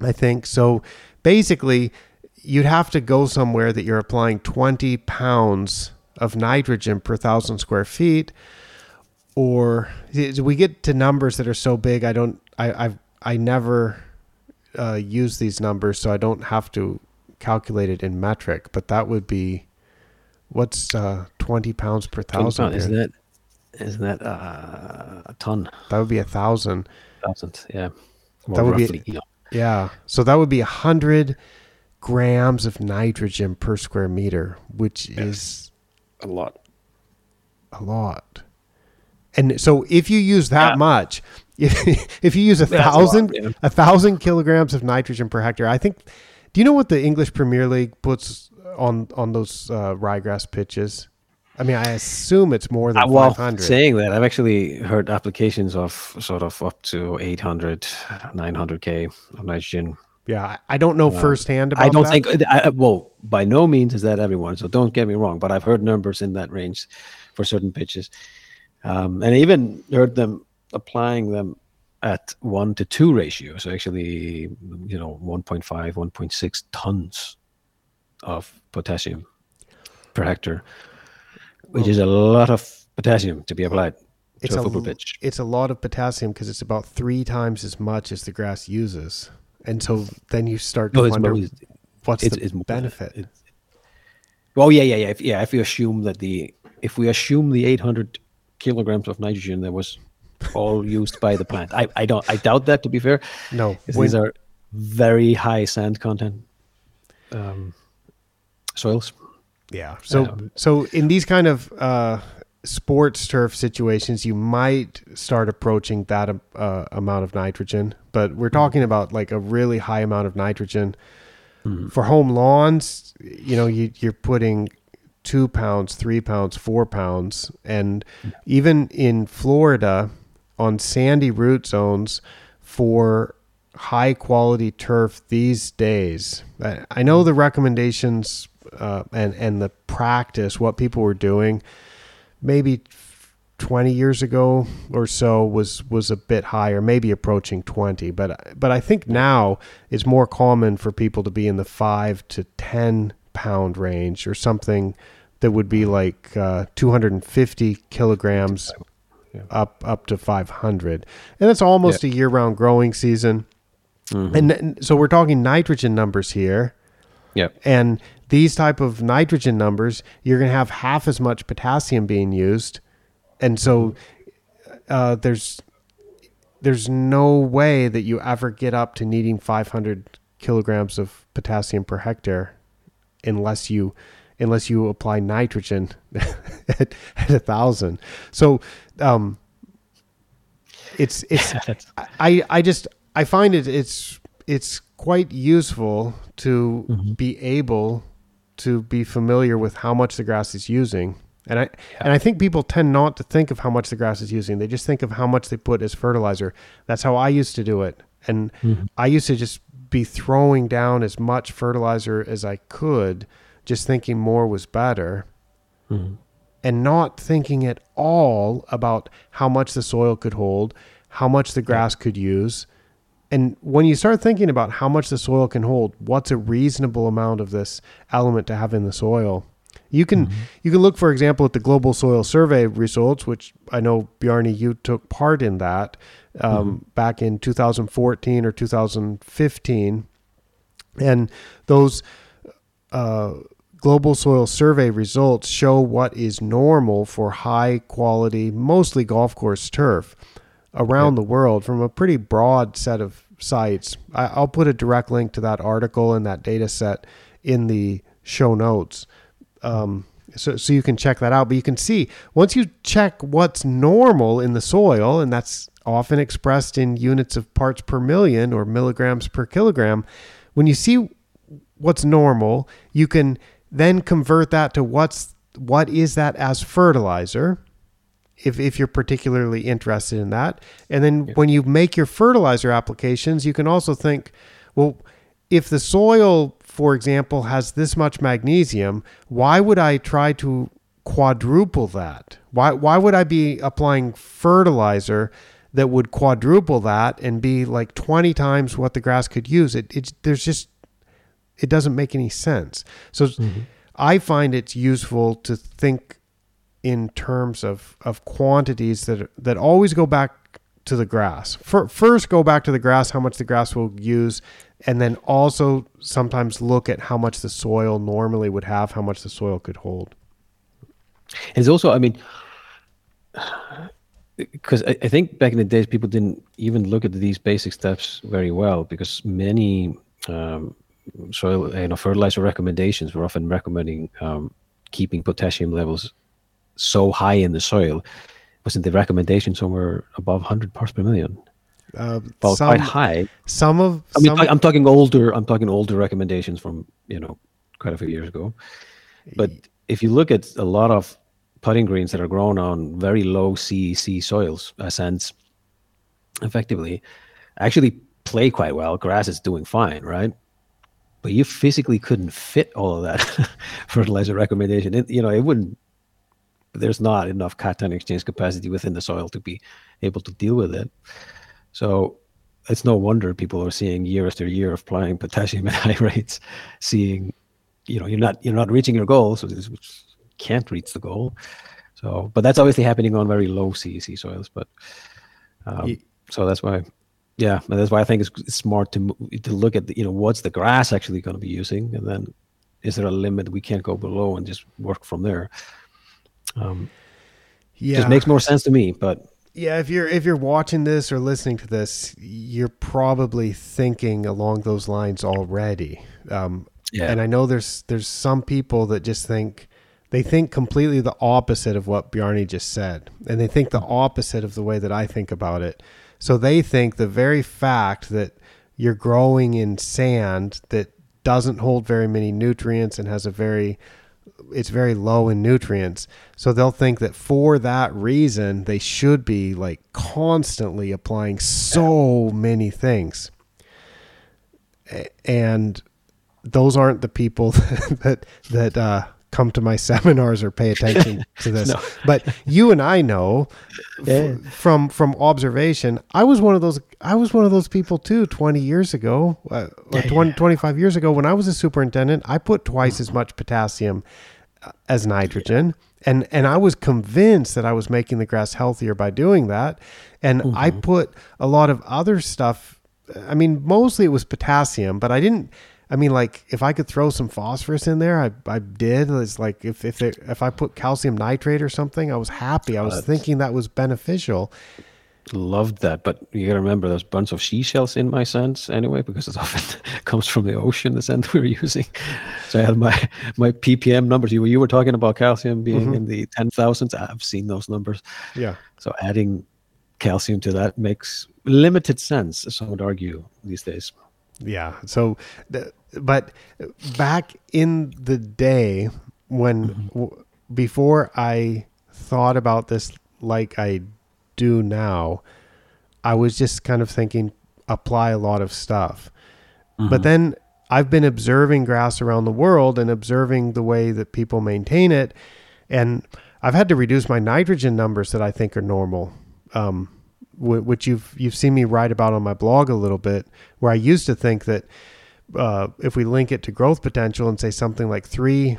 I think. So basically, you'd have to go somewhere that you're applying 20 pounds of nitrogen per 1,000 square feet, or we get to numbers that are so big. I never use these numbers, so I don't have to calculate it in metric, but that would be, what's 20 pounds per 1,000? Isn't that Isn't that a ton? That would be 1,000. Thousands, yeah. Well, that would roughly, be, yeah. So that would be 100 grams of nitrogen per square meter, which is a lot. A lot. And so if you use that much, if you use 1,000 kilograms of nitrogen per hectare, I think, do you know what the English Premier League puts on those ryegrass pitches? I mean, I assume it's more than 500. Saying that, I've actually heard applications of sort of up to 800, 900K of nitrogen. Yeah, I don't know firsthand about that. I don't think, by no means is that everyone, so don't get me wrong, but I've heard numbers in that range for certain pitches. And I even heard them applying them at 1-2 ratio. So actually, 1.5, 1.6 tons of potassium per hectare, which is a lot of potassium to be applied to a football pitch. It's a lot of potassium because it's about 3 times as much as the grass uses. And so then you start to wonder what's the benefit. If you assume that if we assume the 800 kilograms of nitrogen that was all used by the plant, I doubt that, to be fair. No, these are very high sand content soils. Yeah. So in these kind of sports turf situations, you might start approaching that amount of nitrogen, but we're talking about like a really high amount of nitrogen for home lawns. You're putting 2 pounds, 3 pounds, 4 pounds, and even in Florida on sandy root zones for high quality turf these days. I know the recommendations and the practice, what people were doing maybe 20 years ago or so was a bit higher, maybe approaching 20, but I think now it's more common for people to be in the 5 to 10 pound range or something that would be like 250 kilograms up to 500, and that's almost a year-round growing season. And so we're talking nitrogen numbers here. And these type of nitrogen numbers, you're going to have half as much potassium being used. And so there's no way that you ever get up to needing 500 kilograms of potassium per hectare unless you apply nitrogen at 1,000. So it's I find it's quite useful to be able to be familiar with how much the grass is using. And I think people tend not to think of how much the grass is using. They just think of how much they put as fertilizer. That's how I used to do it. And I used to just be throwing down as much fertilizer as I could, just thinking more was better, and not thinking at all about how much the soil could hold, how much the grass could use. And when you start thinking about how much the soil can hold, what's a reasonable amount of this element to have in the soil? You can look, for example, at the Global Soil Survey results, which I know, Bjarni, you took part in that back in 2014 or 2015. And those Global Soil Survey results show what is normal for high quality, mostly golf course turf around the world from a pretty broad set of sites. I'll put a direct link to that article and that data set in the show notes. So you can check that out. But you can see, once you check what's normal in the soil, and that's often expressed in units of parts per million or milligrams per kilogram, when you see what's normal, you can then convert that to what is that as fertilizer, if you're particularly interested in that. And then when you make your fertilizer applications, you can also think, well, if the soil, for example, has this much magnesium, why would I try to quadruple that? Why would I be applying fertilizer that would quadruple that and be like 20 times what the grass could use? It doesn't make any sense. So I find it's useful to think in terms of quantities that always go back to the grass. First, go back to the grass, how much the grass will use, and then also sometimes look at how much the soil normally would have, how much the soil could hold. It's also, I mean, because I think back in the days, people didn't even look at these basic steps very well, because many soil, fertilizer recommendations were often recommending keeping potassium levels so high in the soil. Wasn't the recommendation somewhere above 100 parts per million? Well, quite high. I'm talking older. I'm talking older recommendations from quite a few years ago. But if you look at a lot of putting greens that are grown on very low CEC soils, scents, effectively, actually play quite well. Grass is doing fine, right? But you physically couldn't fit all of that fertilizer recommendation. It wouldn't. There's not enough cation exchange capacity within the soil to be able to deal with it. So it's no wonder people are seeing year after year of applying potassium at high rates, seeing, you're not reaching your goal, so you can't reach the goal. So, but that's obviously happening on very low CEC soils. But so that's why, I think it's smart to look at what's the grass actually going to be using, and then is there a limit we can't go below and just work from there. Just makes more sense to me, but. Yeah, if you're watching this or listening to this, you're probably thinking along those lines already. And I know there's some people that just think completely the opposite of what Bjarni just said, and they think the opposite of the way that I think about it. So they think the very fact that you're growing in sand that doesn't hold very many nutrients and has it's very low in nutrients. So they'll think that for that reason, they should be like constantly applying so many things. And those aren't the people that come to my seminars or pay attention to this. No. But you and I know from observation, I was one of those people too, 20 years ago, 25 years ago, when I was a superintendent, I put twice as much potassium as nitrogen. And I was convinced that I was making the grass healthier by doing that. And I put a lot of other stuff. I mean, mostly it was potassium, but if I could throw some phosphorus in there, I did. It's like if I put calcium nitrate or something, I was happy. I was thinking that was beneficial. Loved that, but you gotta remember there's bunch of seashells in my sands anyway, because it often comes from the ocean, the sand we were using. So I had my ppm numbers. You were talking about calcium being in the 10,000s. I've seen those numbers. Yeah. So adding calcium to that makes limited sense, as some would argue these days. Yeah. So, but back in the day when, before I thought about this like I do now, I was just kind of thinking, apply a lot of stuff. But then I've been observing grass around the world and observing the way that people maintain it. And I've had to reduce my nitrogen numbers that I think are normal. Which you've seen me write about on my blog a little bit, where I used to think that if we link it to growth potential and say something like 30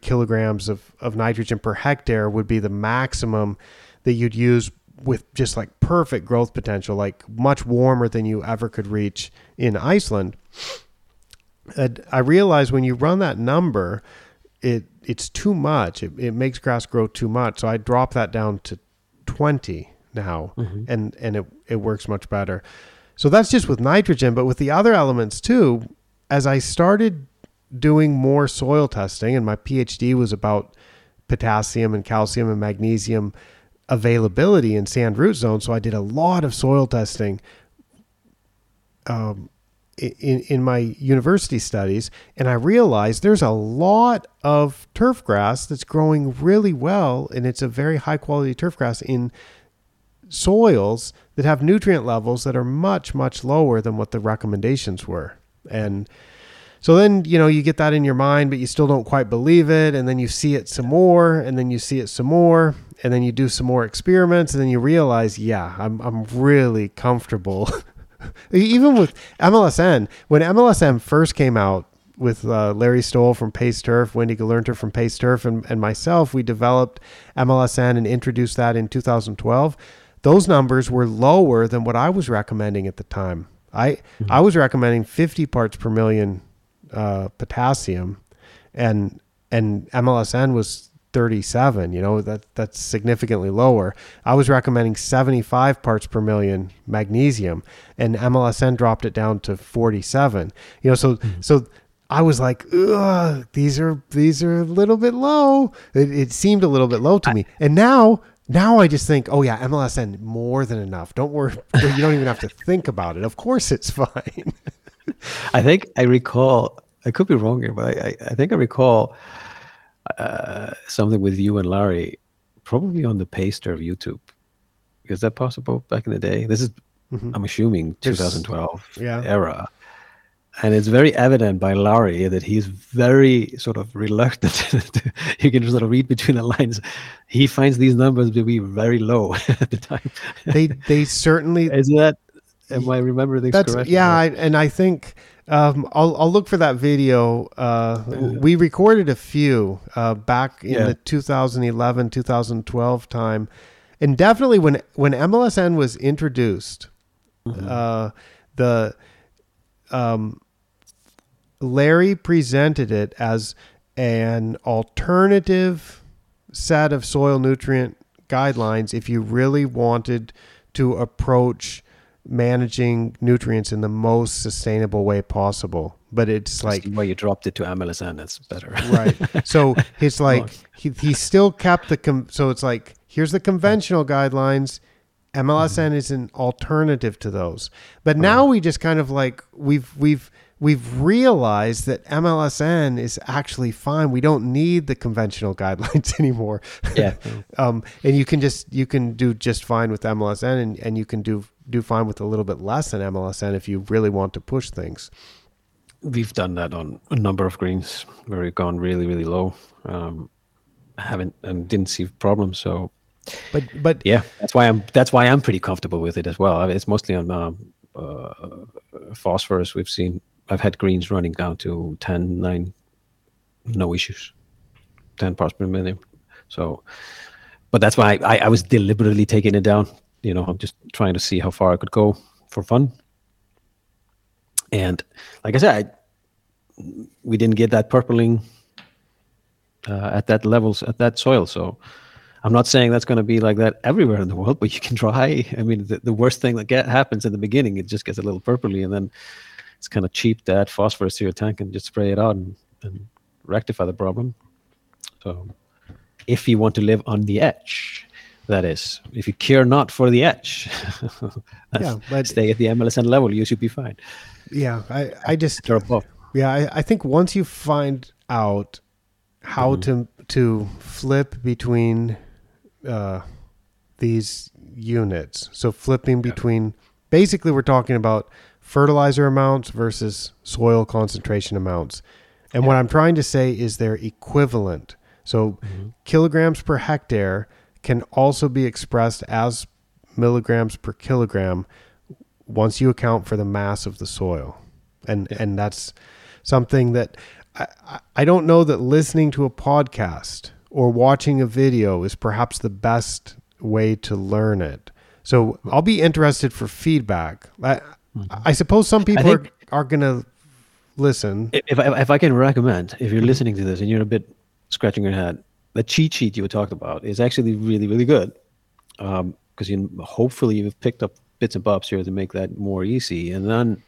kilograms of nitrogen per hectare would be the maximum that you'd use with just like perfect growth potential, like much warmer than you ever could reach in Iceland. And I realized when you run that number, it's too much. It makes grass grow too much. So I dropped that down to 20 now, and it works much better. So that's just with nitrogen, but with the other elements too, as I started doing more soil testing, and my PhD was about potassium and calcium and magnesium availability in sand root zones. So I did a lot of soil testing in my university studies, and I realized there's a lot of turf grass that's growing really well, and it's a very high quality turf grass in soils that have nutrient levels that are much, much lower than what the recommendations were. And so then, you get that in your mind, but you still don't quite believe it. And then you see it some more, and then you see it some more, and then you do some more experiments, and then you realize, I'm really comfortable. Even with MLSN, when MLSN first came out with Larry Stoll from PACE Turf, Wendy Gelernter from PACE Turf, and myself, we developed MLSN and introduced that in 2012. Those numbers were lower than what I was recommending at the time. I was recommending 50 parts per million potassium, and MLSN was 37, you know, that's significantly lower. I was recommending 75 parts per million magnesium, and MLSN dropped it down to 47, you know, so I was like, ugh, these are a little bit low. It seemed a little bit low to me. And now I just think, oh yeah, MLSN more than enough. Don't worry. You don't even have to think about it. Of course it's fine. I think I recall, I could be wrong here, but I think I recall something with you and Larry, probably on the PACE Turf YouTube. Is that possible back in the day? This is, I'm assuming, 2012 era. And it's very evident by Larry that he's very sort of reluctant. You can sort of read between the lines. He finds these numbers to be very low at the time. They certainly... Is that... Am I remembering things correctly? Yeah, and I think... I'll look for that video. We recorded a few back in the 2011, 2012 time. And definitely when MLSN was introduced, Larry presented it as an alternative set of soil nutrient guidelines if you really wanted to approach managing nutrients in the most sustainable way possible. But it's like, well, you dropped it to MLSN, that's better. Right. So it's like he still kept the so it's like, here's the conventional guidelines. MLSN is an alternative to those. But now we just kind of like we've realized that MLSN is actually fine. We don't need the conventional guidelines anymore. Yeah. And you can do just fine with MLSN, and you can do fine with a little bit less than MLSN if you really want to push things. We've done that on a number of greens where we've gone really, really low. Didn't see problems. So, but yeah, that's why I'm pretty comfortable with it as well. I mean, it's mostly on phosphorus. I've had greens running down to 10, 9, no issues, 10 parts per million. So, but that's why I was deliberately taking it down. You know, I'm just trying to see how far I could go for fun. And like I said, we didn't get that purpling at that levels, at that soil. So I'm not saying that's going to be like that everywhere in the world, but you can try. I mean, the worst thing that happens in the beginning, it just gets a little purpley, and then it's kind of cheap to add phosphorus to your tank and just spray it out and rectify the problem. So if you want to live on the edge... That is, if you care not for the edge, stay at the MLSN level, you should be fine. Yeah, I just drop off. Yeah, I think once you find out how to flip between these units, so flipping between, basically we're talking about fertilizer amounts versus soil concentration amounts. And what I'm trying to say is they're equivalent. So kilograms per hectare can also be expressed as milligrams per kilogram once you account for the mass of the soil. And that's something that I don't know that listening to a podcast or watching a video is perhaps the best way to learn it. So I'll be interested for feedback. I suppose some people are going to listen. If I can recommend, if you're listening to this and you're a bit scratching your head, the cheat sheet you talked about is actually really, really good, because hopefully you've picked up bits and bobs here to make that more easy. And then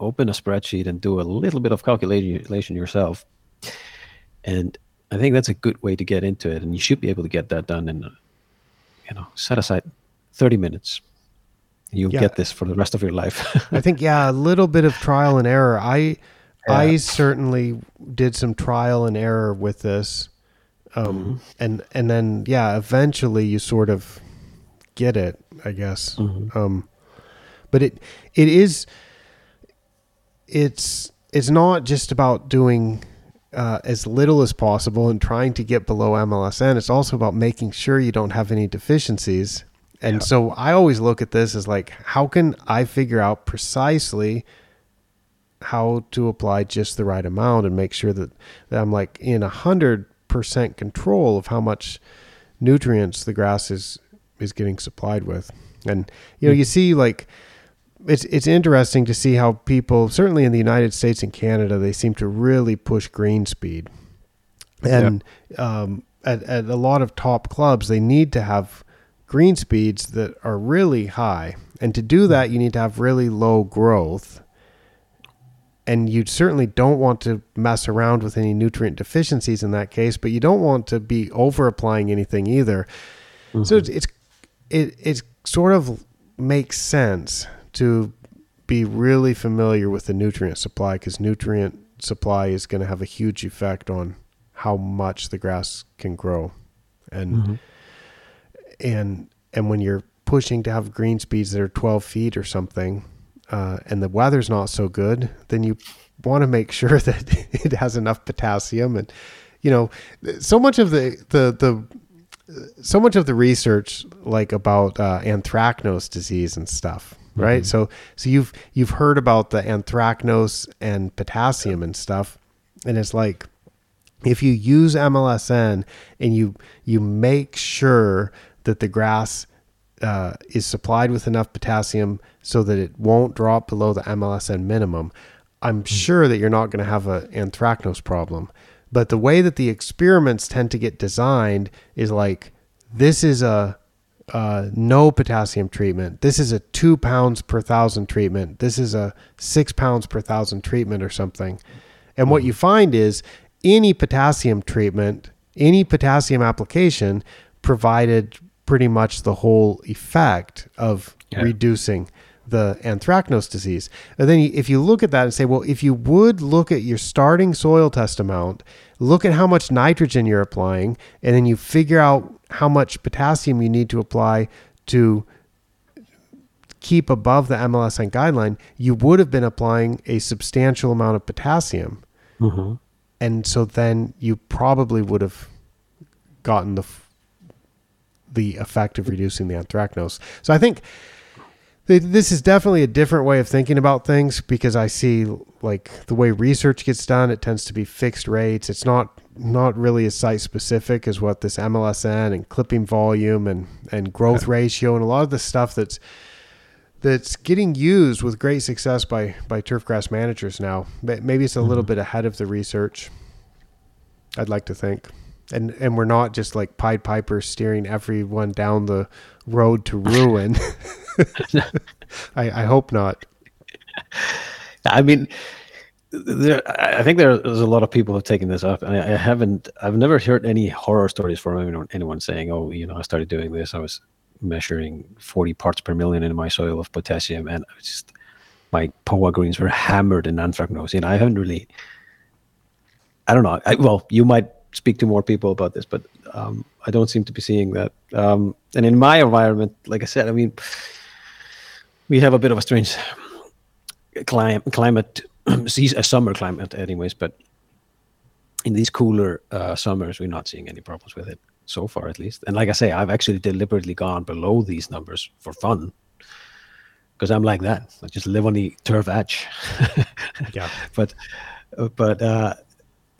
open a spreadsheet and do a little bit of calculation yourself. And I think that's a good way to get into it. And you should be able to get that done in, set aside 30 minutes. You'll get this for the rest of your life. I think, a little bit of trial and error. I certainly did some trial and error with this. And then, eventually you sort of get it, I guess. But it's not just about doing as little as possible and trying to get below MLSN. It's also about making sure you don't have any deficiencies. And so I always look at this as like, how can I figure out precisely how to apply just the right amount and make sure that I'm like in 100% control of how much nutrients the grass is getting supplied with. And you see, like, it's interesting to see how people, certainly in the United States and Canada, they seem to really push green speed. And at a lot of top clubs, they need to have green speeds that are really high. And to do that, you need to have really low growth. And you certainly don't want to mess around with any nutrient deficiencies in that case, but you don't want to be over applying anything either. Mm-hmm. So it sort of makes sense to be really familiar with the nutrient supply, because nutrient supply is going to have a huge effect on how much the grass can grow. And and when you're pushing to have green speeds that are 12 feet or something, and the weather's not so good, then you want to make sure that it has enough potassium. And, you know, so much of the research, like about anthracnose disease and stuff, right? Mm-hmm. So you've heard about the anthracnose and potassium and stuff, and it's like, if you use MLSN and you make sure that the grass is supplied with enough potassium so that it won't drop below the MLSN minimum, I'm sure that you're not going to have an anthracnose problem. But the way that the experiments tend to get designed is like, this is a no potassium treatment. This is a 2 pounds per 1,000 treatment. This is a 6 pounds per 1,000 treatment or something. And what you find is any potassium treatment, any potassium application provided pretty much the whole effect of reducing the anthracnose disease. And then if you look at that and say, well, if you would look at your starting soil test amount, look at how much nitrogen you're applying, and then you figure out how much potassium you need to apply to keep above the MLSN guideline, you would have been applying a substantial amount of potassium. Mm-hmm. And so then you probably would have gotten the effect of reducing the anthracnose. So I think this is definitely a different way of thinking about things, because I see, like, the way research gets done, it tends to be fixed rates. It's not really as site specific as what this MLSN and clipping volume and growth ratio and a lot of the stuff that's getting used with great success by turfgrass managers now. Maybe it's a little bit ahead of the research, I'd like to think. And we're not just like Pied Piper steering everyone down the road to ruin. I hope not. I mean, I think there's a lot of people who have taken this up, and I've never heard any horror stories from anyone saying, oh, you know, I started doing this, I was measuring 40 parts per million in my soil of potassium, and my POA greens were hammered in anthracnose. You know, I haven't really, I don't know. Well, you might speak to more people about this, but I don't seem to be seeing that. And in my environment, like I said, I mean, we have a bit of a strange climate, a summer climate anyways, but in these cooler summers, we're not seeing any problems with it so far, at least. And like I say, I've actually deliberately gone below these numbers for fun, because I'm like that. I just live on the turf edge. Yeah.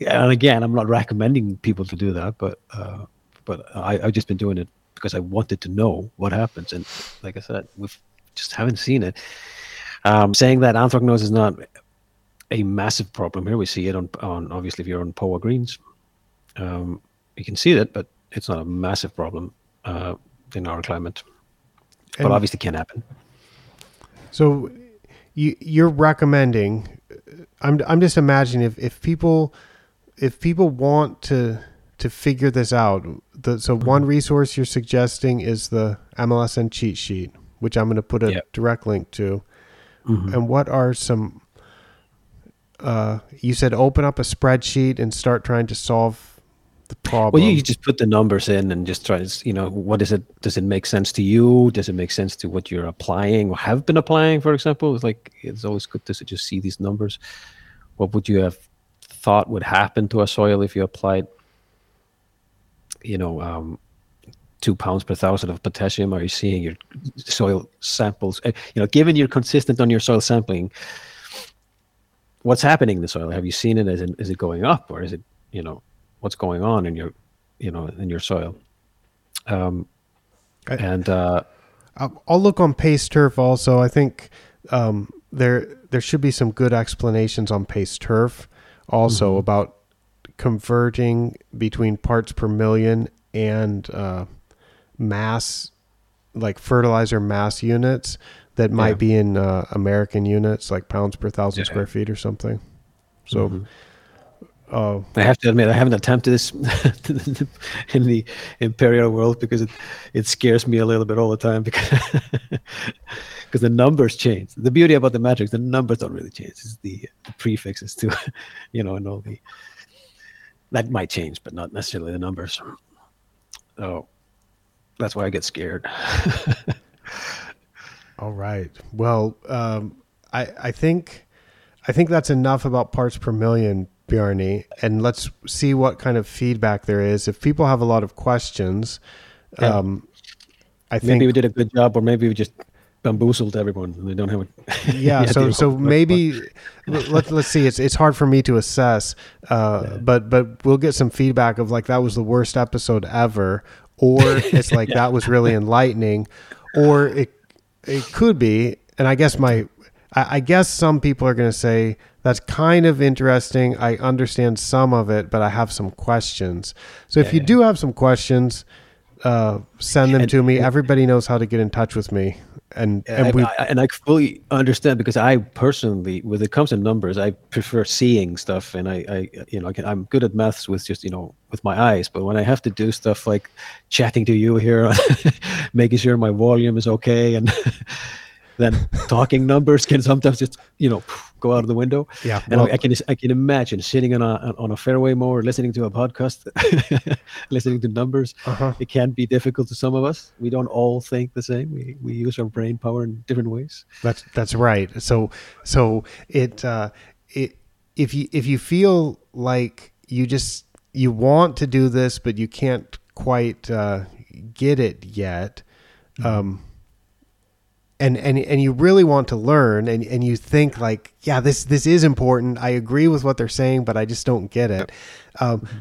And again, I'm not recommending people to do that, but I've just been doing it because I wanted to know what happens. And like I said, we just haven't seen it. Saying that anthracnose is not a massive problem here, we see it on obviously if you're on POA greens, you can see that, but it's not a massive problem in our climate. But obviously can happen. So you're recommending, I'm just imagining if people want to figure this out, so one resource you're suggesting is the MLSN cheat sheet, which I'm going to put a direct link to. Mm-hmm. And what are some, you said open up a spreadsheet and start trying to solve the problem. Well, you just put the numbers in and just try to, you know, what is it? Does it make sense to you? Does it make sense to what you're applying or have been applying, for example? It's like, it's always good to just see these numbers. What would you have thought would happen to a soil if you applied, you know, 2 pounds per 1,000 of potassium? Are you seeing your soil samples? You know, given you're consistent on your soil sampling, what's happening in the soil? Have you seen it? Is it going up, or is it, you know, what's going on in your, you know, in your soil? I'll look on PACE Turf also. I think there should be some good explanations on PACE Turf also about converting between parts per million and mass, like fertilizer mass units that might be in American units, like pounds per thousand square feet or something. So I have to admit, I haven't attempted this in the imperial world because it scares me a little bit all the time because the numbers change. The beauty about the metrics, the numbers don't really change. It's the prefixes too, and all the, that might change, but not necessarily the numbers. So that's why I get scared. All right. Well, I think that's enough about parts per million, Bjarni, and let's see what kind of feedback there is. If people have a lot of questions, I think maybe we did a good job, or maybe we just bamboozled everyone and they don't have a so maybe let's see. It's hard for me to assess, but we'll get some feedback of like, that was the worst episode ever, or it's like that was really enlightening, or it could be. And I guess some people are going to say, that's kind of interesting. I understand some of it, but I have some questions. So if you do have some questions, send them to me. Everybody knows how to get in touch with me. And I fully understand, because I personally, when it comes to numbers, I prefer seeing stuff. And I'm good at maths with just, with my eyes. But when I have to do stuff like chatting to you here, making sure my volume is okay, and then talking numbers can sometimes just, go out of the window. Yeah, and well, I can imagine sitting on a fairway mower, listening to a podcast, listening to numbers. Uh-huh. It can be difficult to some of us. We don't all think the same. We use our brain power in different ways. That's right. So it if you feel like you want to do this but you can't quite get it yet. Mm-hmm. And you really want to learn, and you think like, this is important. I agree with what they're saying, but I just don't get it.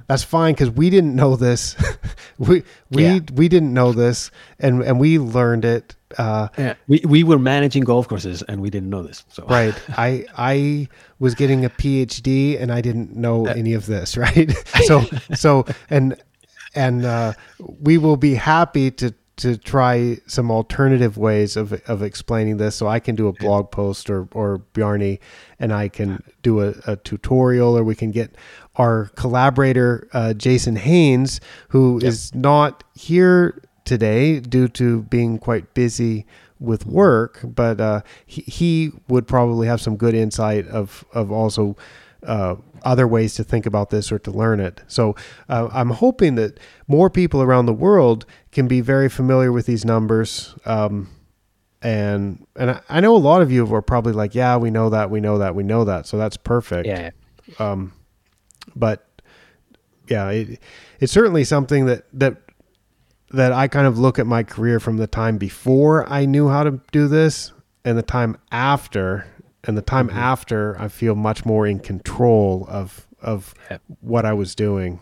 That's fine, because we didn't know this. we didn't know this, and we learned it. We were managing golf courses, and we didn't know this. So. Right. I was getting a PhD, and I didn't know any of this. Right. So we will be happy to try some alternative ways of explaining this. So I can do a blog post or Bjarni and I can do a tutorial, or we can get our collaborator, Jason Haynes, who is not here today due to being quite busy with work, but he would probably have some good insight of also other ways to think about this or to learn it. So I'm hoping that more people around the world can be very familiar with these numbers. And I know a lot of you are probably like, we know that. So that's perfect. Yeah. But it's certainly something that I kind of look at my career from the time before I knew how to do this and the time after. And the time after, I feel much more in control of what I was doing.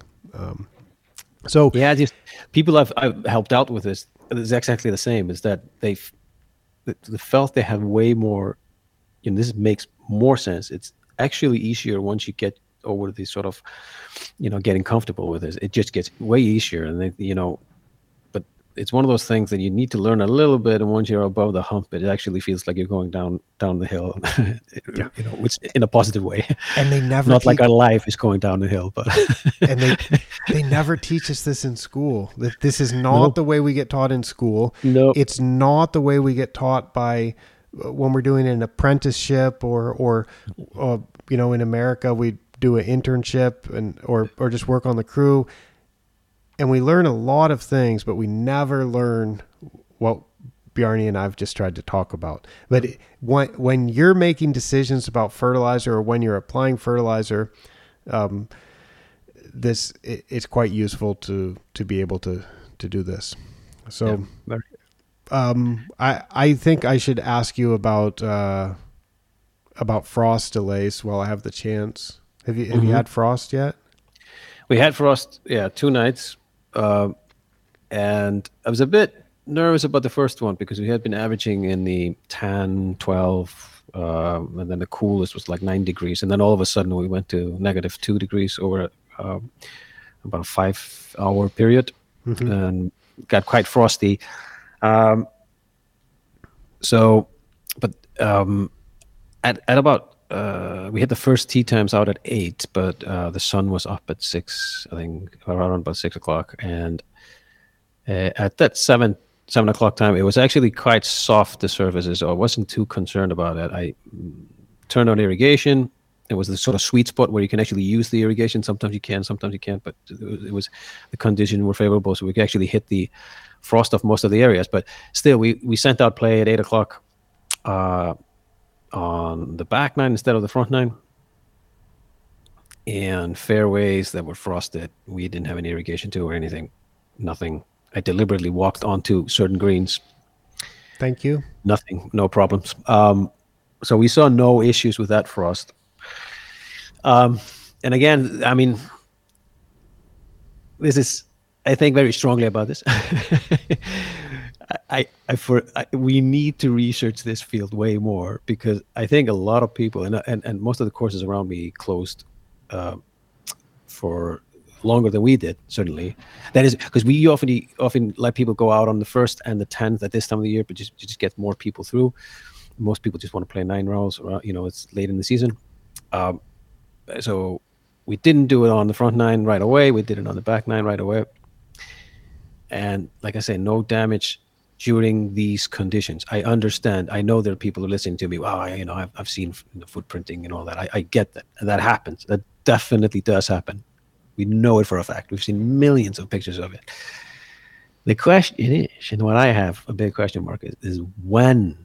Just people I've helped out with this is exactly the same. Is that they felt they have way more, and this makes more sense. It's actually easier once you get over the sort of, getting comfortable with this. It just gets way easier, and they. It's one of those things that you need to learn a little bit, and once you're above the hump, it actually feels like you're going down the hill, which in a positive way. And they never like our life is going down the hill, but and they never teach us this in school. That this is not the way we get taught in school. No, it's not the way we get taught by when we're doing an apprenticeship or in America we do an internship and or just work on the crew. And we learn a lot of things, but we never learn what Bjarni and I've just tried to talk about. But when you're making decisions about fertilizer or when you're applying fertilizer, it's quite useful to be able to do this. So I think I should ask you about frost delays while I have the chance. Have you had frost yet? We had frost, 2 nights. And I was a bit nervous about the first one because we had been averaging in the 10, 12, and then the coolest was like 9 degrees. And then all of a sudden we went to -2 degrees over about a 5-hour period, mm-hmm. and got quite frosty. At about we had the first tea times out at 8, but the sun was up at 6, I think, around about 6 o'clock, and at that 7 o'clock time, it was actually quite soft, the surfaces, so I wasn't too concerned about it. I turned on irrigation. It was the sort of sweet spot where you can actually use the irrigation. Sometimes you can, sometimes you can't, but it was, the conditions were favorable, so we could actually hit the frost of most of the areas. But still, we sent out play at 8 o'clock on the back nine instead of the front nine. And fairways that were frosted, we didn't have any irrigation to or anything, nothing. I deliberately walked onto certain greens. Thank you. Nothing, no problems. So we saw no issues with that frost. And again, I mean, this is, I think very strongly about this. We need to research this field way more, because I think a lot of people, and most of the courses around me closed for longer than we did, certainly. That is because we often let people go out on the 1st and the 10th at this time of the year, but just get more people through. Most people just want to play 9 rounds, or, you know, it's late in the season. So we didn't do it on the front nine right away. We did it on the back nine right away. And like I say, no damage during these conditions. I understand. I know there are people who listen to me. Wow, you know, I've seen footprinting and all that. I get that. And that happens. That definitely does happen. We know it for a fact. We've seen millions of pictures of it. The question is, and what I have a big question mark is when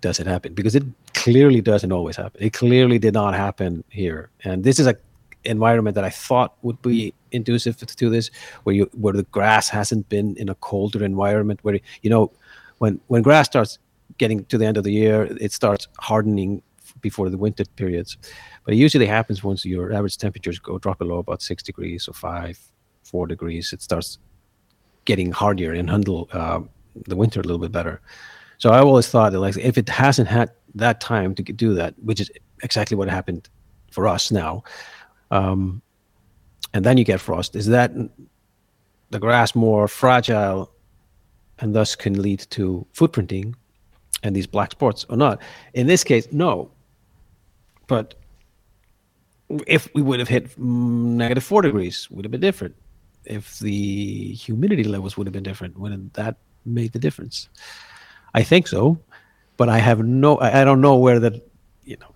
does it happen? Because it clearly doesn't always happen. It clearly did not happen here. And this is an environment that I thought would be inducive to this, where the grass hasn't been in a colder environment, where, you know, when grass starts getting to the end of the year, it starts hardening before the winter periods. But it usually happens once your average temperatures drop below about 6 degrees or 4 degrees. It starts getting hardier and handle the winter a little bit better. So I always thought that, like, if it hasn't had that time to do that, which is exactly what happened for us now, and then you get frost, is that the grass more fragile and thus can lead to footprinting and these black spots or not? In this case, no. But if we would have hit negative 4 degrees, would have been different. If the humidity levels would have been different, wouldn't that make the difference? I think so, but I don't know where that, you know,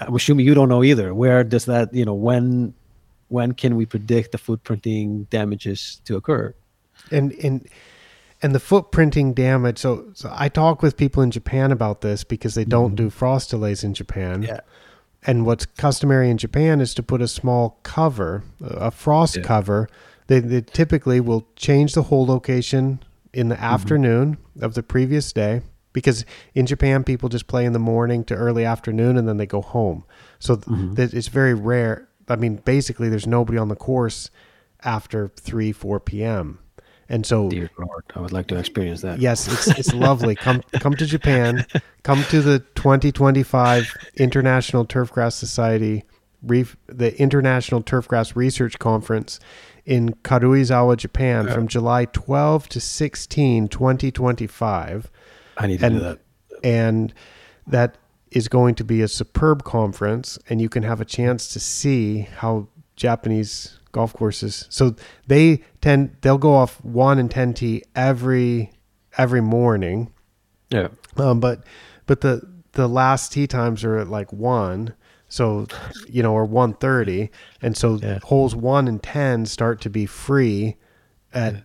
I'm assuming you don't know either. Where does that, you know, when can we predict the footprinting damages to occur? And the footprinting damage, so I talk with people in Japan about this because they don't do frost delays in Japan. Yeah. And what's customary in Japan is to put a small cover, a frost cover. They typically will change the hole location in the afternoon of the previous day, because in Japan people just play in the morning to early afternoon and then they go home. So it's very rare. I mean, basically there's nobody on the course after 3-4 p.m. And so, dear Lord, I would like to experience that. Yes, it's lovely. Come to Japan. Come to the 2025 International Turfgrass Society, the International Turfgrass Research Conference in Karuizawa, Japan, from July 12 to 16, 2025. I need to do that. And that is going to be a superb conference, and you can have a chance to see how Japanese golf courses. So they'll go off 1 and 10 tee every morning. Yeah. But the last tee times are at like 1. So, you know, or 1:30, and so holes 1 and 10 start to be free at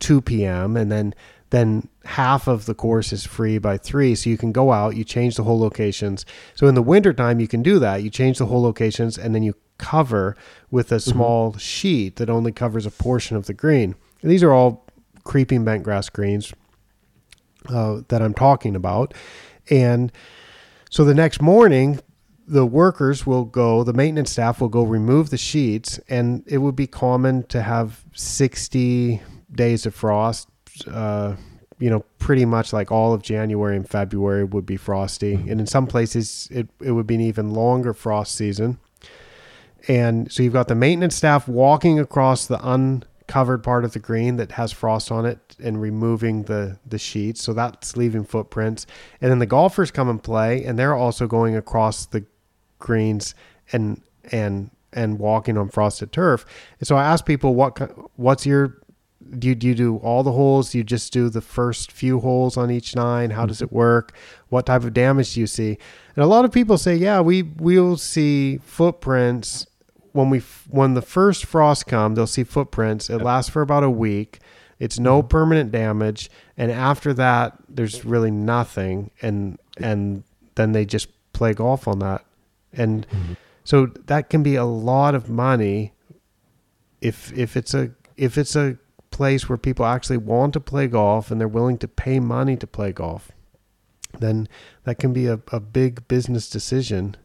2 p.m. and then half of the course is free by 3. So you can go out, you change the hole locations. So in the wintertime, you can do that. You change the hole locations, and then you cover with a small sheet that only covers a portion of the green. And these are all creeping bent grass greens that I'm talking about, and so the next morning, the maintenance staff will go remove the sheets, and it would be common to have 60 days of frost. You know, pretty much like all of January and February would be frosty. And in some places it would be an even longer frost season. And so you've got the maintenance staff walking across the uncovered part of the green that has frost on it and removing the sheets. So that's leaving footprints. And then the golfers come and play, and they're also going across the greens and walking on frosted turf. And so I asked people, what's your... Do you do all the holes? Do you just do the first few holes on each nine? How does it work? What type of damage do you see? And a lot of people say, yeah, we'll see footprints when the first frost comes. They'll see footprints. It lasts for about a week. It's no permanent damage, and after that, there's really nothing. And then they just play golf on that, and so that can be a lot of money if it's a place where people actually want to play golf and they're willing to pay money to play golf, then that can be a big business decision.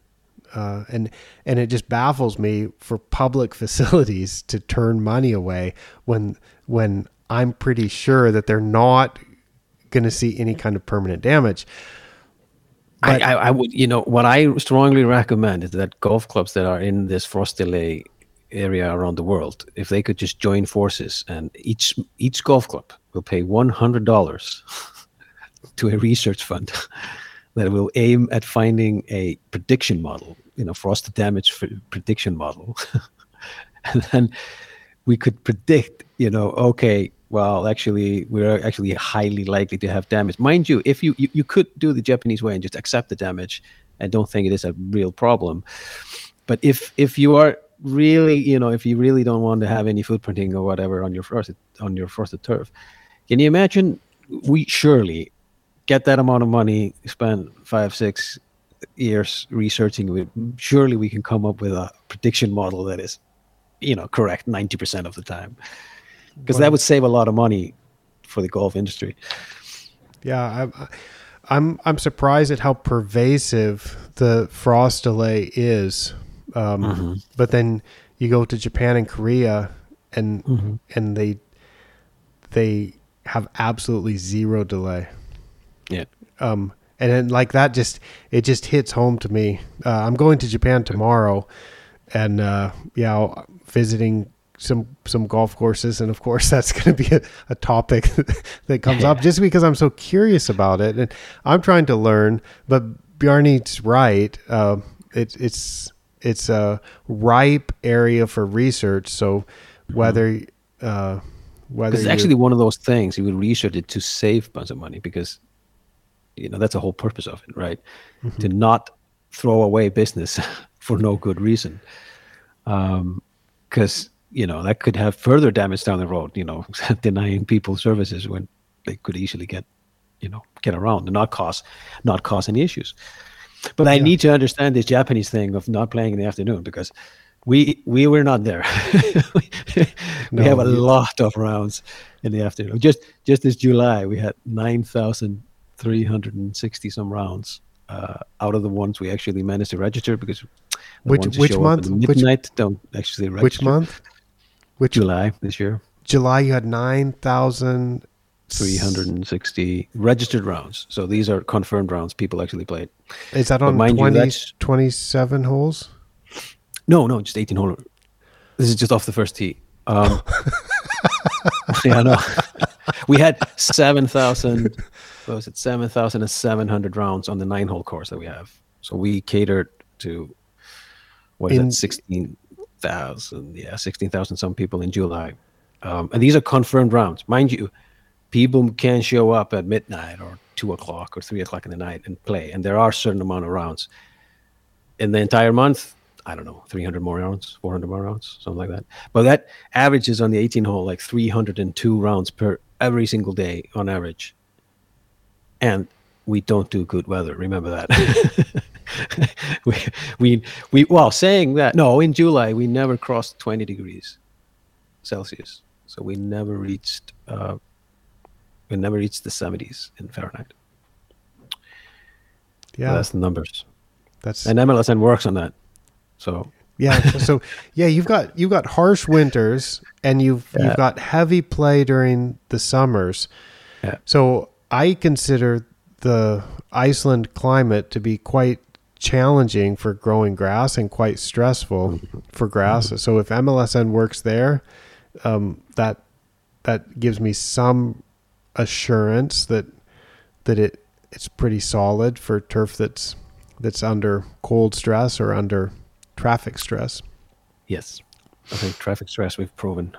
And it just baffles me for public facilities to turn money away when I'm pretty sure that they're not going to see any kind of permanent damage. But I would, what I strongly recommend is that golf clubs that are in this frost delay area around the world, if they could just join forces, and each golf club will pay $100 to a research fund that will aim at finding a prediction model, frost damage prediction model, and then we could predict, we're actually highly likely to have damage. Mind you, if you could do the Japanese way and just accept the damage and don't think it is a real problem, but if you are really, if you really don't want to have any footprinting or whatever on your frosted turf, can you imagine? We surely get that amount of money, spend 5-6 years researching. Surely we can come up with a prediction model that is, correct 90% of the time, because that would save a lot of money for the golf industry. Yeah, I'm surprised at how pervasive the frost delay is. But then you go to Japan and Korea and and they have absolutely zero delay. Yeah. And then that it just hits home to me. I'm going to Japan tomorrow and visiting some golf courses, and of course that's going to be a topic that comes up just because I'm so curious about it and I'm trying to learn. But Bjarni's right. It's a ripe area for research. So whether it's actually one of those things you would research it to save a bunch of money, because that's the whole purpose of it, right? To not throw away business for no good reason, because that could have further damage down the road. Denying people services when they could easily get around and not cause any issues. But I need to understand this Japanese thing of not playing in the afternoon, because we were not there. We have a lot of rounds in the afternoon. Just this July, we had 9,360 some rounds out of the ones we actually managed to register, because which month? Midnight don't actually register. Which month? Which July this year? July, you had 9,360 registered rounds. So these are confirmed rounds people actually played. Is that on 27 holes? No, just 18 holes. This is just off the first tee. We had 7,700 rounds on the 9-hole course that we have. So we catered to 16,000? Yeah, 16,000 some people in July, and these are confirmed rounds, mind you. People can show up at midnight or 2:00 or 3:00 in the night and play. And there are a certain amount of rounds. In the entire month, I don't know, 300 more rounds, 400 more rounds, something like that. But that averages on the 18 hole, 302 rounds per every single day on average. And we don't do good weather. Remember that. In July, we never crossed 20 degrees Celsius. So we never reached, the 70s in Fahrenheit. Yeah, so that's the numbers. And MLSN works on that. So you've got harsh winters, and you've got heavy play during the summers. Yeah. So I consider the Iceland climate to be quite challenging for growing grass and quite stressful for grass. So if MLSN works there, that gives me some assurance that it's pretty solid for turf that's under cold stress or under traffic stress. Yes, I think traffic stress we've proven.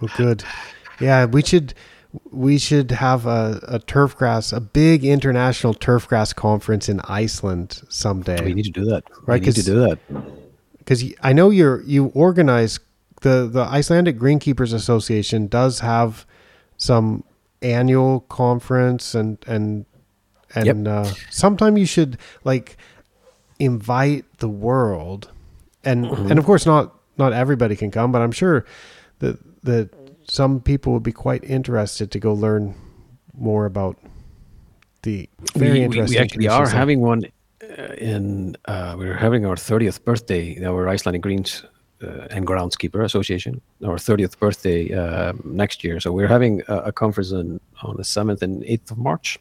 Well, good. Yeah, we should have a big international turfgrass conference in Iceland someday. We need to do that. Right? Because I know you organize, the Icelandic Greenkeepers Association does have some annual conference and yep. Sometime you should invite the world and mm-hmm. and of course not everybody can come, but I'm sure that some people would be quite interested to go learn more about the very interesting. We actually are having one we're having our 30th birthday, our Icelandic Greens and Groundskeeper Association, our 30th birthday next year. So we're having a conference on the 7th and 8th of March.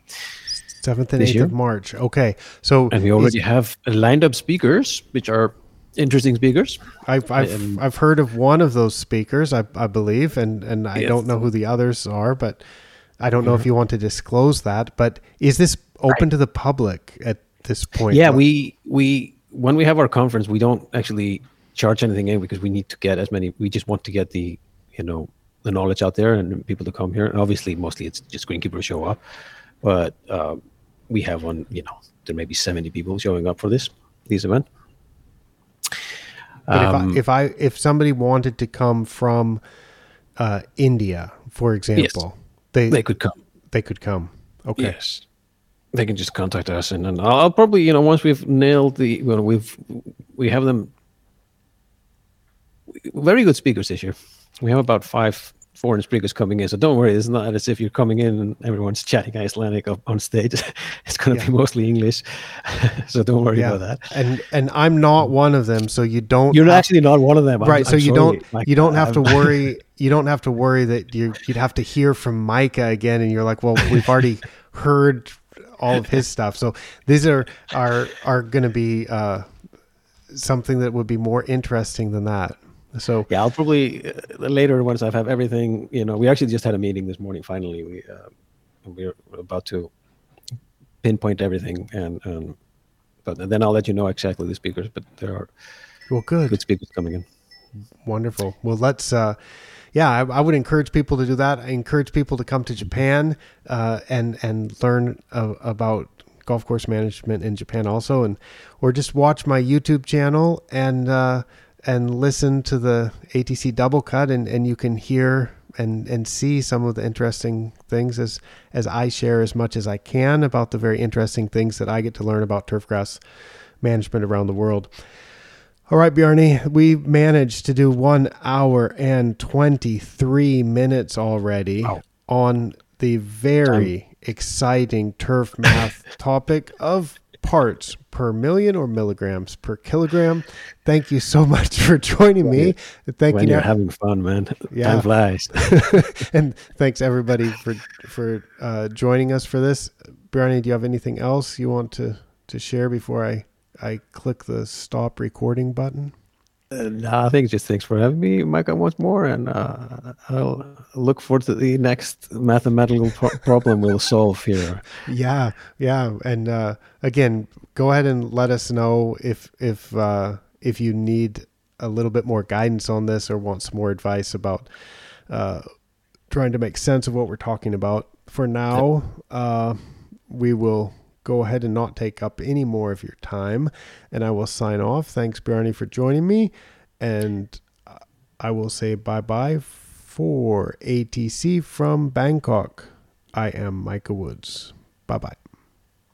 7th and 8th of March. Okay. So and we already have lined up speakers, which are interesting speakers. I've heard of one of those speakers, I believe, and I don't know who the others are, but I don't know if you want to disclose that. But is this open to the public at this point? Yeah, we when we have our conference, we don't actually charge anything in because we need to get as many. We just want to get the the knowledge out there and people to come here. And obviously, mostly it's just greenkeepers show up, but we have one. There may be 70 people showing up for this event. But if somebody wanted to come from India, for example, yes, they could come. They could come. Okay. Yes, they can just contact us, and I'll probably once we've nailed we have them very good speakers this year. We have about 5 foreign speakers coming in, so don't worry. It's not as if you're coming in and everyone's chatting Icelandic on stage. It's going to be mostly English, so don't worry about that. And I'm not one of them, so you don't. You're actually not one of them, right? So you don't have to worry. You don't have to worry that you'd have to hear from Micah again, and you're like, well, we've already heard all of his stuff. So these are going to be something that would be more interesting than that. So yeah, I'll probably later once I have everything, we actually just had a meeting this morning. Finally, we're about to pinpoint everything. And but then I'll let you know exactly the speakers, but there are good speakers coming in. Wonderful. Well, let's, I would encourage people to do that. I encourage people to come to Japan and learn about golf course management in Japan also, or just watch my YouTube channel and listen to the ATC Double Cut, and you can hear and see some of the interesting things as I share as much as I can about the very interesting things that I get to learn about turfgrass management around the world. All right, Bjarni, we managed to do 1 hour and 23 minutes already on the very exciting turf math topic of parts per million or milligrams per kilogram. Thank you so much for joining me. Thank you. You're having fun, man. Yeah. Time flies. And thanks everybody for joining us for this. Bjarni, do you have anything else you want to share before I click the stop recording button? No, I think just thanks for having me, Micah, once more, and I'll look forward to the next mathematical problem we'll solve here. Yeah, and again, go ahead and let us know if you need a little bit more guidance on this or want some more advice about trying to make sense of what we're talking about. For now, we will go ahead and not take up any more of your time, and I will sign off. Thanks, Bjarni, for joining me, and I will say bye-bye for ATC from Bangkok. I am Micah Woods. Bye-bye.